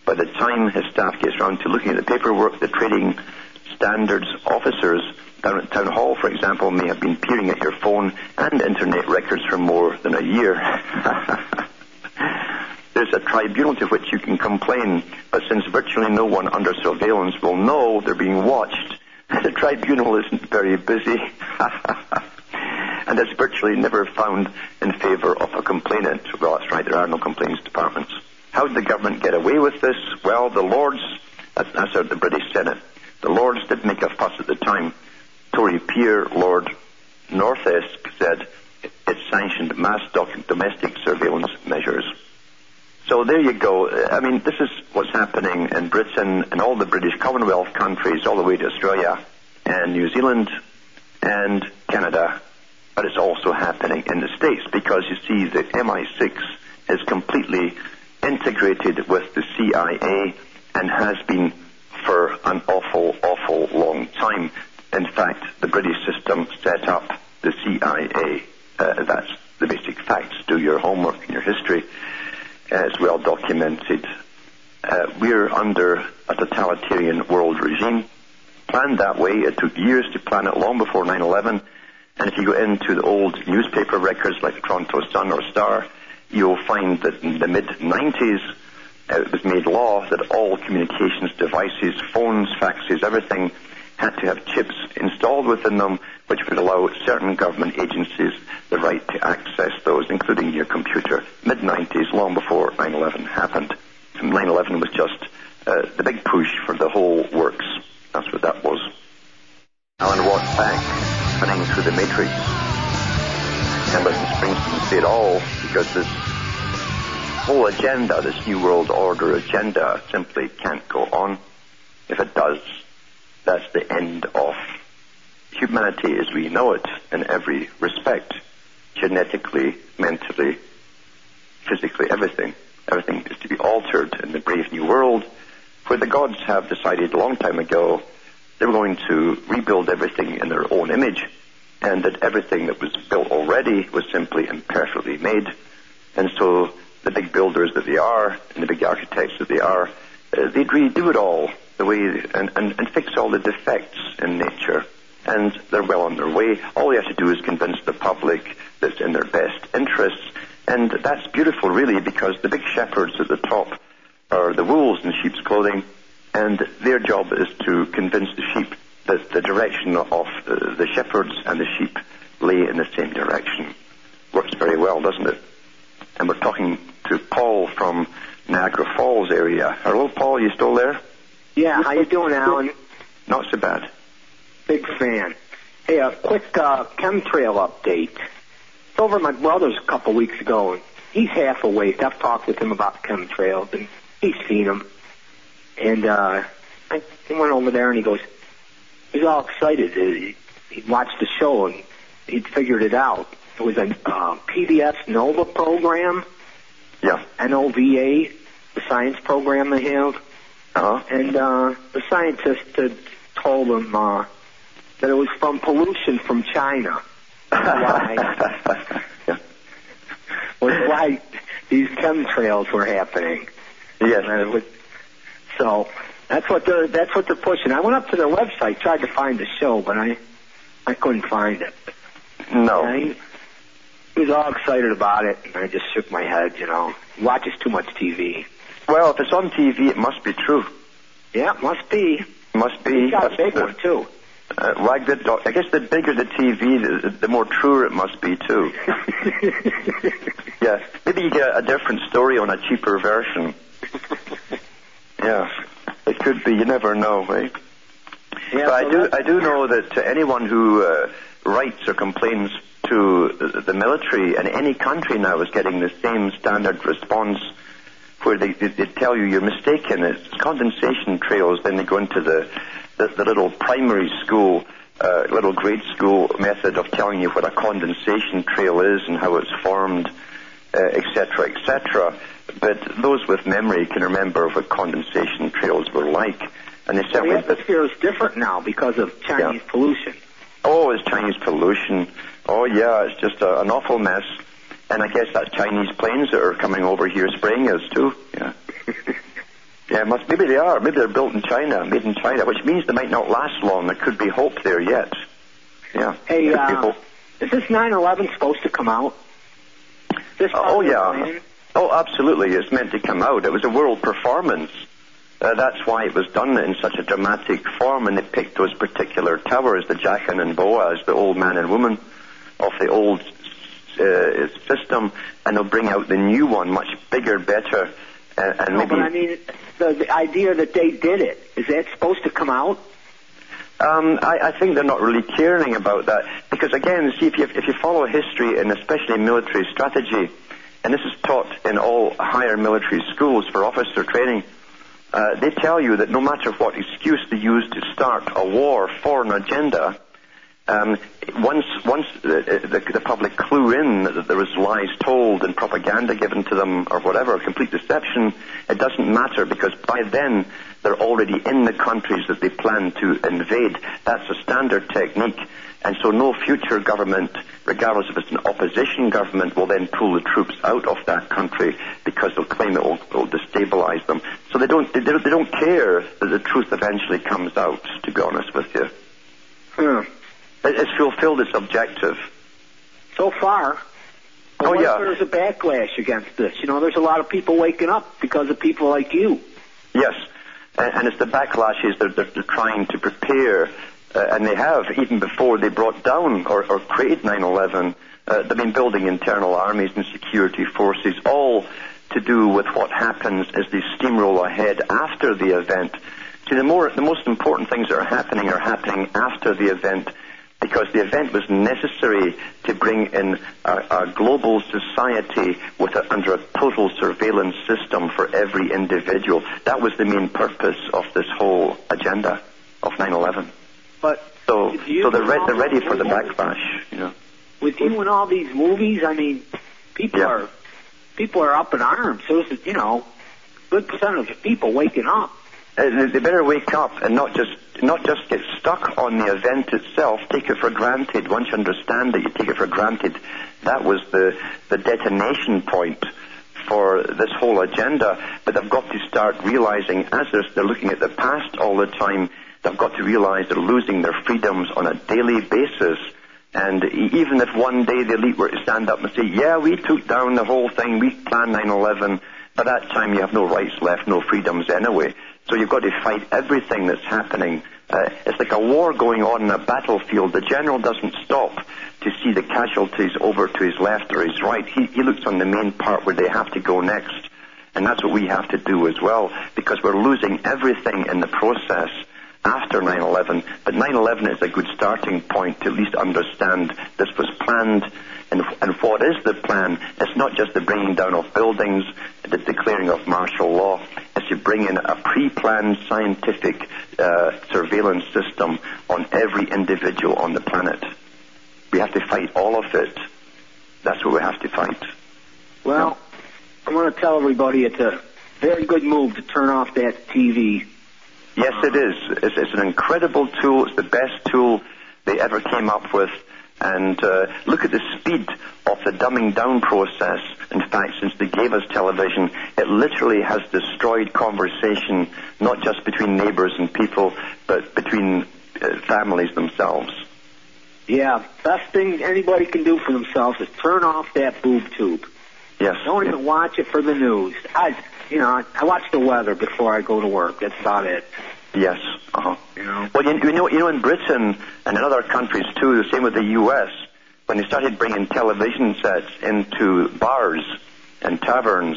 By the time his staff gets round to looking at the paperwork, the trading standards officers down at Town Hall, for example, may have been peering at your phone and internet records for more than a year. There's a tribunal to which you can complain, but since virtually no one under surveillance will know they're being watched, the tribunal isn't very busy and it's virtually never found in favor of a complainant. Well, that's right, there are no complaints departments. How did the government get away with this? Well, the Lords, that's out the British Senate, the Lords did make a fuss at the time. Tory peer Lord Northesk said it sanctioned mass domestic surveillance measures. So there you go. I mean, this is what's happening in Britain and all the British Commonwealth countries, all the way to Australia and New Zealand and Canada. But it's also happening in the States, because you see the MI6 is completely integrated with the CIA and has been for an awful, awful long time. In fact, the British system set up the CIA. That's the basic facts. Do your homework and your history. It's well documented. We're under a totalitarian world regime. Planned that way. It took years to plan it, long before 9/11. And if you go into the old newspaper records like the Toronto Sun or Star, you'll find that in the mid-90s, it was made law that all communications devices, phones, faxes, everything, had to have chips installed within them, which would allow certain government agencies the right to access those, including your computer. Mid-90s, long before 9/11 happened. And 9/11 was just the big push for the whole works. That's what that was. Alan walked back, running through the Matrix. And listen, Springsteen did all, because this whole agenda, this New World Order agenda, simply can't go on. If it does, that's the end of humanity as we know it in every respect. Genetically, mentally, physically, everything. Everything is to be altered in the Brave New World, where the gods have decided a long time ago they were going to rebuild everything in their own image, and that everything that was built already was simply imperfectly made. And so the big builders that they are, and the big architects that they are, they'd redo it all the way and fix all the defects in nature. And they're well on their way. All they have to do is convince the public that it's in their best interests. And that's beautiful, really, because the big shepherds at the top are the wolves in sheep's clothing, and their job is to convince the sheep that the direction of the shepherds and the sheep lay in the same direction. Works very well, doesn't it? And we're talking to Paul from Niagara Falls area. Hello, Paul, are you still there? Yeah, how you doing, Alan? Not so bad. Big fan. Hey, a quick chemtrail update. It's over at my brother's a couple weeks ago, and he's half awake. I've talked with him about chemtrails, and he's seen them. And he went over there, and he goes, he's all excited. He watched the show, and he'd figured it out. It was a PBS NOVA program. Yeah. NOVA, the science program they have. Uh-huh. And the scientist had told him that it was from pollution from China. Why? Yeah. Was night these chemtrails were happening. Yes. And it was, so that's what they're pushing. I went up to their website, tried to find the show, but I couldn't find it. No. And he was all excited about it, and I just shook my head, you know. He watches too much TV. Well, if it's on TV, it must be true. Yeah, it must be. Must be. He's got a big one, too. Like the, I guess the bigger the TV, the more truer it must be, too. Yeah, maybe you get a different story on a cheaper version. Yeah, it could be. You never know, eh? Yeah, but I do know that anyone who writes or complains to the military in any country now is getting the same standard response, where they tell you you're mistaken. It's condensation trails. Then they go into the little primary school, little grade school method of telling you what a condensation trail is and how it's formed, etc., etc. But those with memory can remember what condensation trails were like. And they certainly, the atmosphere is different now because of Chinese pollution. Oh, it's Chinese pollution. Oh, yeah, it's just an awful mess. And I guess that's Chinese planes that are coming over here spraying us, too. Yeah. Yeah, maybe they are. Maybe they're built in China, made in China, which means they might not last long. There could be hope there yet. Yeah. Hey, is this 9/11 supposed to come out? This oh, yeah. Plan? Oh, absolutely. It's meant to come out. It was a world performance. That's why it was done in such a dramatic form, and they picked those particular towers, the Jachin and Boaz, the old man and woman of the old system, and they'll bring out the new one, much bigger, better, and maybe... No, but I mean, the idea that they did it, is that supposed to come out? I think they're not really caring about that, because again, see, if you follow history, and especially military strategy, and this is taught in all higher military schools for officer training, they tell you that no matter what excuse they use to start a war for an agenda, once the public clue in that there was lies told and propaganda given to them or whatever, complete deception, it doesn't matter, because by then they're already in the countries that they plan to invade. That's a standard technique. And so no future government, regardless if it's an opposition government, will then pull the troops out of that country because they'll claim it will destabilize them. So they don't care that the truth eventually comes out, to be honest with you. Yeah. It's fulfilled its objective. So far. Oh, yeah. There's a backlash against this. You know, there's a lot of people waking up because of people like you. Yes. And it's the backlashes that they're trying to prepare. And they have, even before they brought down or created 9/11, they've been building internal armies and security forces, all to do with what happens as they steamroll ahead after the event. See, the most important things that are happening after the event, because the event was necessary to bring in a global society under a total surveillance system for every individual. That was the main purpose of this whole agenda of 9/11. But so they're ready for the backlash. Yeah. With you and all these movies, I mean, people are up in arms. So it's, you know, a good percentage of people waking up. They better wake up and not just get stuck on the event itself. Take it for granted. Once you understand it, you take it for granted. That was the detonation point for this whole agenda. But they've got to start realizing, as they're looking at the past all the time, they've got to realize they're losing their freedoms on a daily basis. And even if one day the elite were to stand up and say, yeah, we took down the whole thing, we planned 9/11, by that time you have no rights left, no freedoms anyway. So you've got to fight everything that's happening. It's like a war going on in a battlefield. The general doesn't stop to see the casualties over to his left or his right. He looks on the main part where they have to go next. And that's what we have to do as well, because we're losing everything in the process after 9/11, but 9/11 is a good starting point to at least understand this was planned, and what is the plan? It's not just the bringing down of buildings, the declaring of martial law. It's to bring in a pre-planned scientific surveillance system on every individual on the planet. We have to fight all of it. That's what we have to fight. Well, I want to tell everybody it's a very good move to turn off that TV. Yes, it is. It's an incredible tool. It's the best tool they ever came up with. And look at the speed of the dumbing down process. In fact, since they gave us television, it literally has destroyed conversation, not just between neighbors and people, but between families themselves. Yeah, best thing anybody can do for themselves is turn off that boob tube. Yes. Don't even watch it for the news. I watch the weather before I go to work. That's about it. Yes. Uh-huh. Yeah. Well, you know, in Britain and in other countries too, the same with the U.S. When they started bringing television sets into bars and taverns,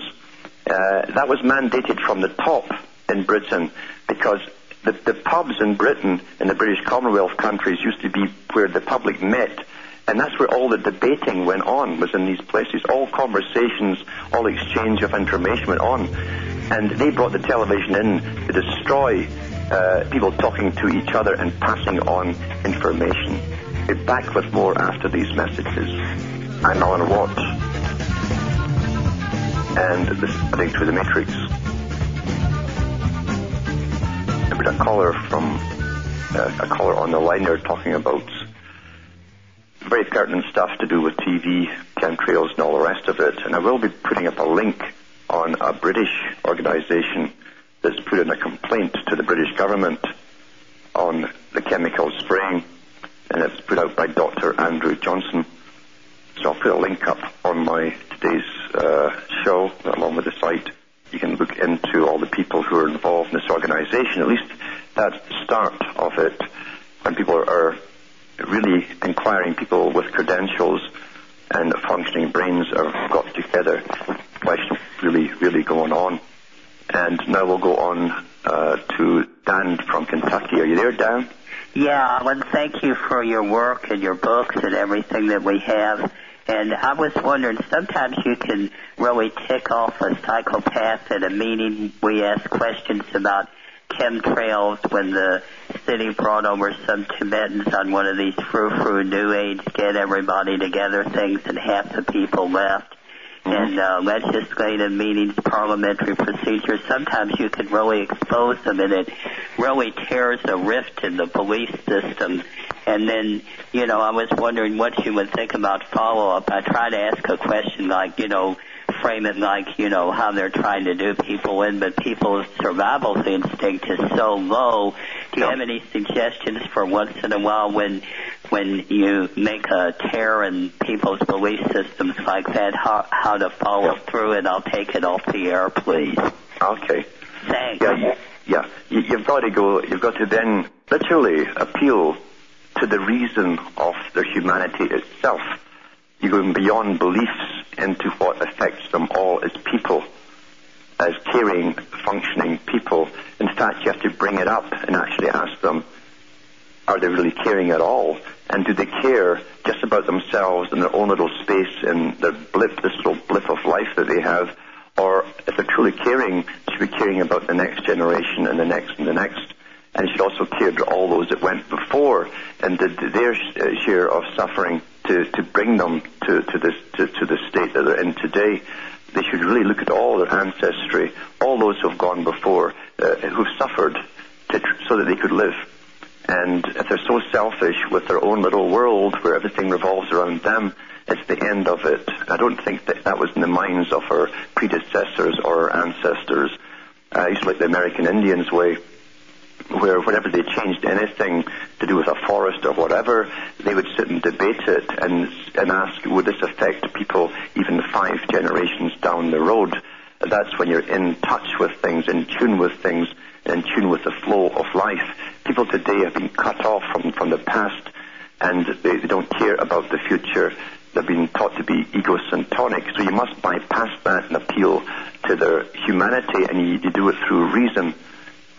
that was mandated from the top in Britain, because the pubs in Britain, in the British Commonwealth countries, used to be where the public met. And that's where all the debating went on, was in these places. All conversations, all exchange of information went on. And they brought the television in to destroy people talking to each other and passing on information. We'll be back with more after these messages. I'm Alan Watt. And this is Cutting Through the Matrix. There was a caller on the line there talking about very pertinent stuff to do with TV, chemtrails, and all the rest of it. And I will be putting up a link on a British organisation that's put in a complaint to the British government on the chemical spraying, and it's put out by Dr. Andrew Johnson. So I'll put a link up on my today's show, along with the site. You can look into all the people who are involved in this organisation, at least that start of it, when people are really inquiring, people with credentials and functioning brains are got together. Question really, really going on. And now we'll go on to Dan from Kentucky. Are you there, Dan? Yeah, Alan, thank you for your work and your books and everything that we have. And I was wondering, sometimes you can really tick off a psychopath at a meeting. We ask questions about chemtrails when the city brought over some Tibetans on one of these frou-frou New Age, get everybody together things, and half the people left. Mm-hmm. And legislative meetings, parliamentary procedures, sometimes you can really expose them, and it really tears a rift in the belief system. And then, you know, I was wondering what you would think about follow-up. I try to ask a question like, you know, frame it like, you know, how they're trying to do people in, but people's survival instinct is so low. Do you have any suggestions for once in a while when you make a tear in people's belief systems like that, how to follow through? And I'll take it off the air, please. Okay. Thanks. Yeah. You've got to then literally appeal to the reason of their humanity itself. You're going beyond beliefs into what affects them all as people, as caring, functioning people. In fact, you have to bring it up and actually ask them, are they really caring at all? And do they care just about themselves and their own little space and their blip, this little blip of life that they have? Or if they're truly caring, should be caring about the next generation and the next and the next. And should also care to all those that went before and did their share of suffering to bring them to this state that they're in today. They should really look at all their ancestry, all those who have gone before, who've suffered, so that they could live. And if they're so selfish with their own little world where everything revolves around them, it's the end of it. I don't think that was in the minds of our predecessors or our ancestors. It's like the American Indians' way, where whenever they changed anything to do with a forest or whatever, they would sit and debate it and ask, would this affect people even 5 generations down the road? That's when you're in touch with things, in tune with things, in tune with the flow of life. People today have been cut off from the past, and they don't care about the future. They've been taught to be egocentric, so you must bypass that and appeal to their humanity, and you do it through reason.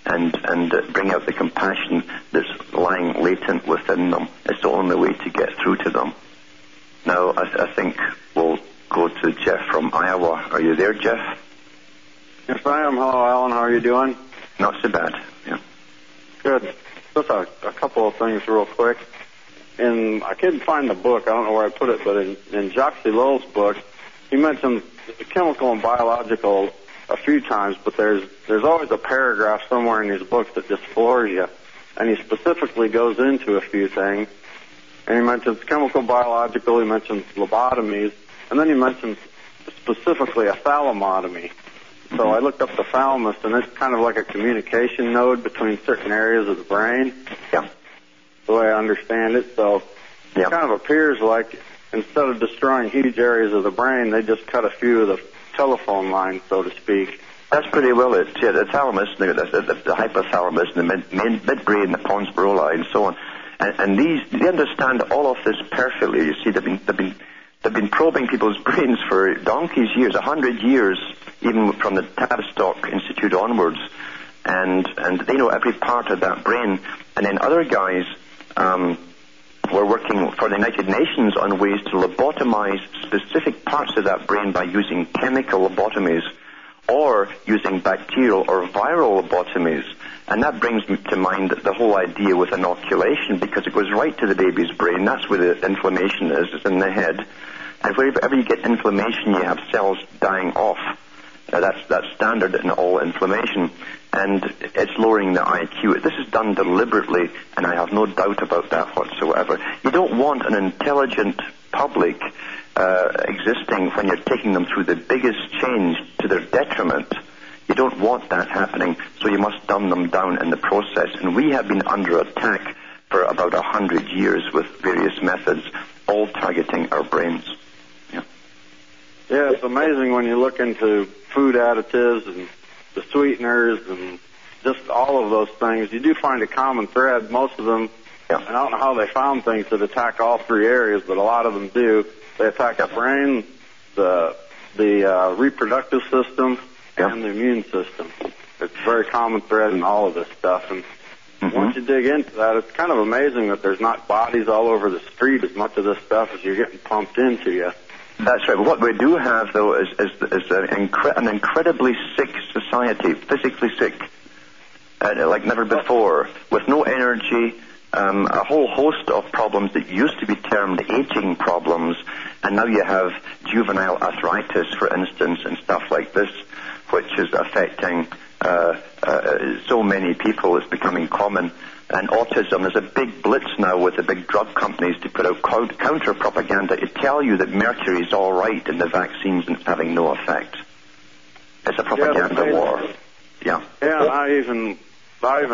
And bring out the compassion that's lying latent within them. It's the only way to get through to them. Now, I think we'll go to Jeff from Iowa. Are you there, Jeff? Yes, I am. Hello, Alan. How are you doing? Not so bad. Yeah. Good. Just a couple of things real quick. And I couldn't find the book. I don't know where I put it, but in Jacques Lowell's book, he mentioned chemical and biological a few times, but there's always a paragraph somewhere in his books that just floors you, and he specifically goes into a few things. and he mentions chemical, biological, he mentions lobotomies, and then he mentions specifically a thalamotomy. So I looked up the thalamus, and it's kind of like a communication node between certain areas of the brain. Yeah. The way I understand it. So it kind of appears like instead of destroying huge areas of the brain, they just cut a few of the telephone lines, so to speak. That's pretty well it. Yeah, the thalamus, the hypothalamus, the midbrain, the pons brola, and so on. And these, they understand all of this perfectly. You see, they've been probing people's brains for donkey's years, 100 years, even from the Tavistock Institute onwards, and they know every part of that brain. And then other guys were working for the United Nations on ways to lobotomize specific parts of that brain by using chemical lobotomies or using bacterial or viral lobotomies. And that brings to mind the whole idea with inoculation, because it goes right to the baby's brain. That's where the inflammation is. It's in the head. And wherever you get inflammation, you have cells dying off. That's standard in all inflammation. And it's lowering the IQ. This is done deliberately, and I have no doubt about that whatsoever. You don't want an intelligent public existing when you're taking them through the biggest change to their detriment. You don't want that happening, so you must dumb them down in the process. And we have been under attack for about 100 years with various methods, all targeting our brains. Yeah, yeah, it's amazing when you look into food additives and the sweeteners and just all of those things. You do find a common thread, most of them. Yeah. And I don't know how they found things that attack all three areas, but a lot of them do. They attack the brain, the reproductive system, and the immune system. It's a very common thread in all of this stuff. And once you dig into that, it's kind of amazing that there's not bodies all over the street as much of this stuff as you're getting pumped into you. That's right. What we do have, though, is an incredibly sick society, physically sick, like never before, with no energy, a whole host of problems that used to be termed aging problems, and now you have juvenile arthritis, for instance, and stuff like this, which is affecting so many people. It's becoming common. And autism, there's a big blitz now with the big drug companies to put out counter-propaganda to tell you that mercury is all right in the vaccines and it's having no effect. It's a propaganda war. Yeah. Yeah, I even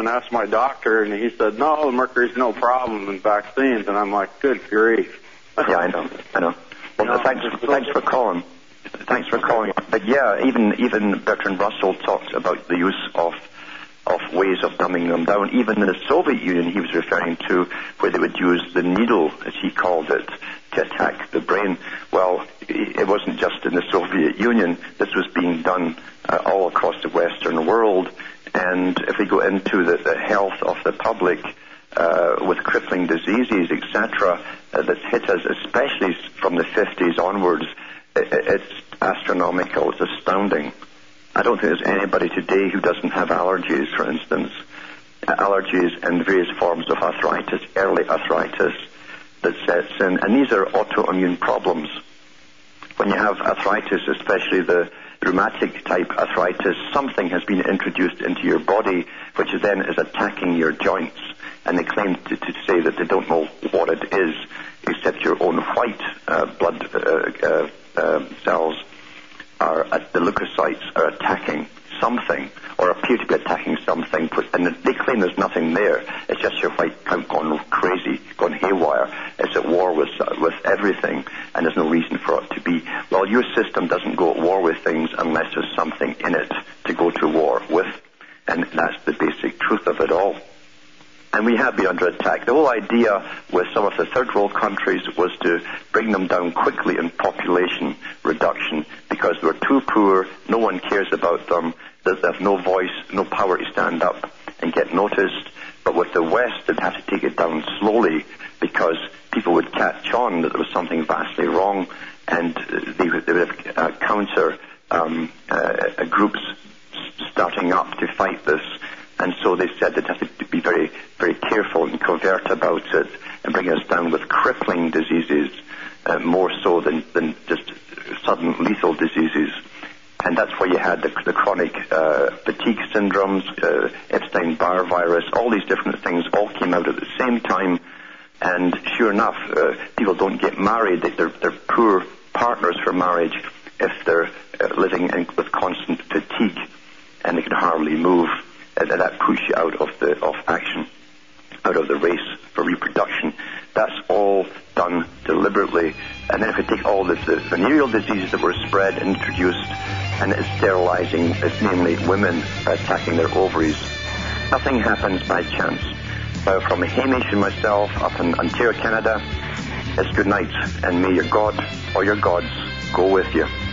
asked my doctor, and he said, no, mercury's no problem in vaccines. And I'm like, good grief. Yeah, I know. Well, thanks for calling. Thanks for calling. But yeah, even Bertrand Russell talked about the use of ways of dumbing them down. Even in the Soviet Union, he was referring to where they would use the needle, as he called it, to attack the brain. Well, it wasn't just in the Soviet Union. This was being done all across the Western world. And if we go into the health of the public with crippling diseases, etc., that's hit us, especially from the 50s onwards, it's astronomical. It's astounding. I don't think there's anybody today who doesn't have allergies, for instance. Allergies and various forms of arthritis, early arthritis that sets in. And these are autoimmune problems. When you have arthritis, especially the rheumatic type arthritis, something has been introduced into your body, which then is attacking your joints. And they claim to say that they don't know what it is, except your own white blood cells, are at the leukocytes are attacking something, or appear to be attacking something, and they claim there's nothing there. It's just your white count gone crazy, gone haywire. It's at war with everything, and there's no reason for it to be. Well, your system doesn't go at war with things unless there's something in it to go to war with, and that's the basic truth of it all. And we have been under attack. The whole idea with some of the third world countries was to bring them down quickly in population reduction because they're too poor, no one cares about them, they have no voice, no power to stand up and get noticed. But with the West, they'd have to take it down slowly because people would catch on that there was something vastly wrong, and they would have counter groups starting up to fight this. And so they said they'd have to be very, very careful and covert about it and bring us down with crippling diseases, more so than just sudden lethal diseases. And that's why you had the chronic fatigue syndromes, Epstein-Barr virus, all these different things all came out at the same time And sure enough, people don't get married. They're poor partners for marriage if they're living with constant fatigue, and they can hardly move. And that push you out of action, out of the race for reproduction. That's all done deliberately. And then if we take all the venereal diseases that were spread and introduced, and it's sterilizing, it's namely women by attacking their ovaries. Nothing happens by chance. Now, from Hamish and myself up in Ontario, Canada, it's good night, and may your God or your gods go with you.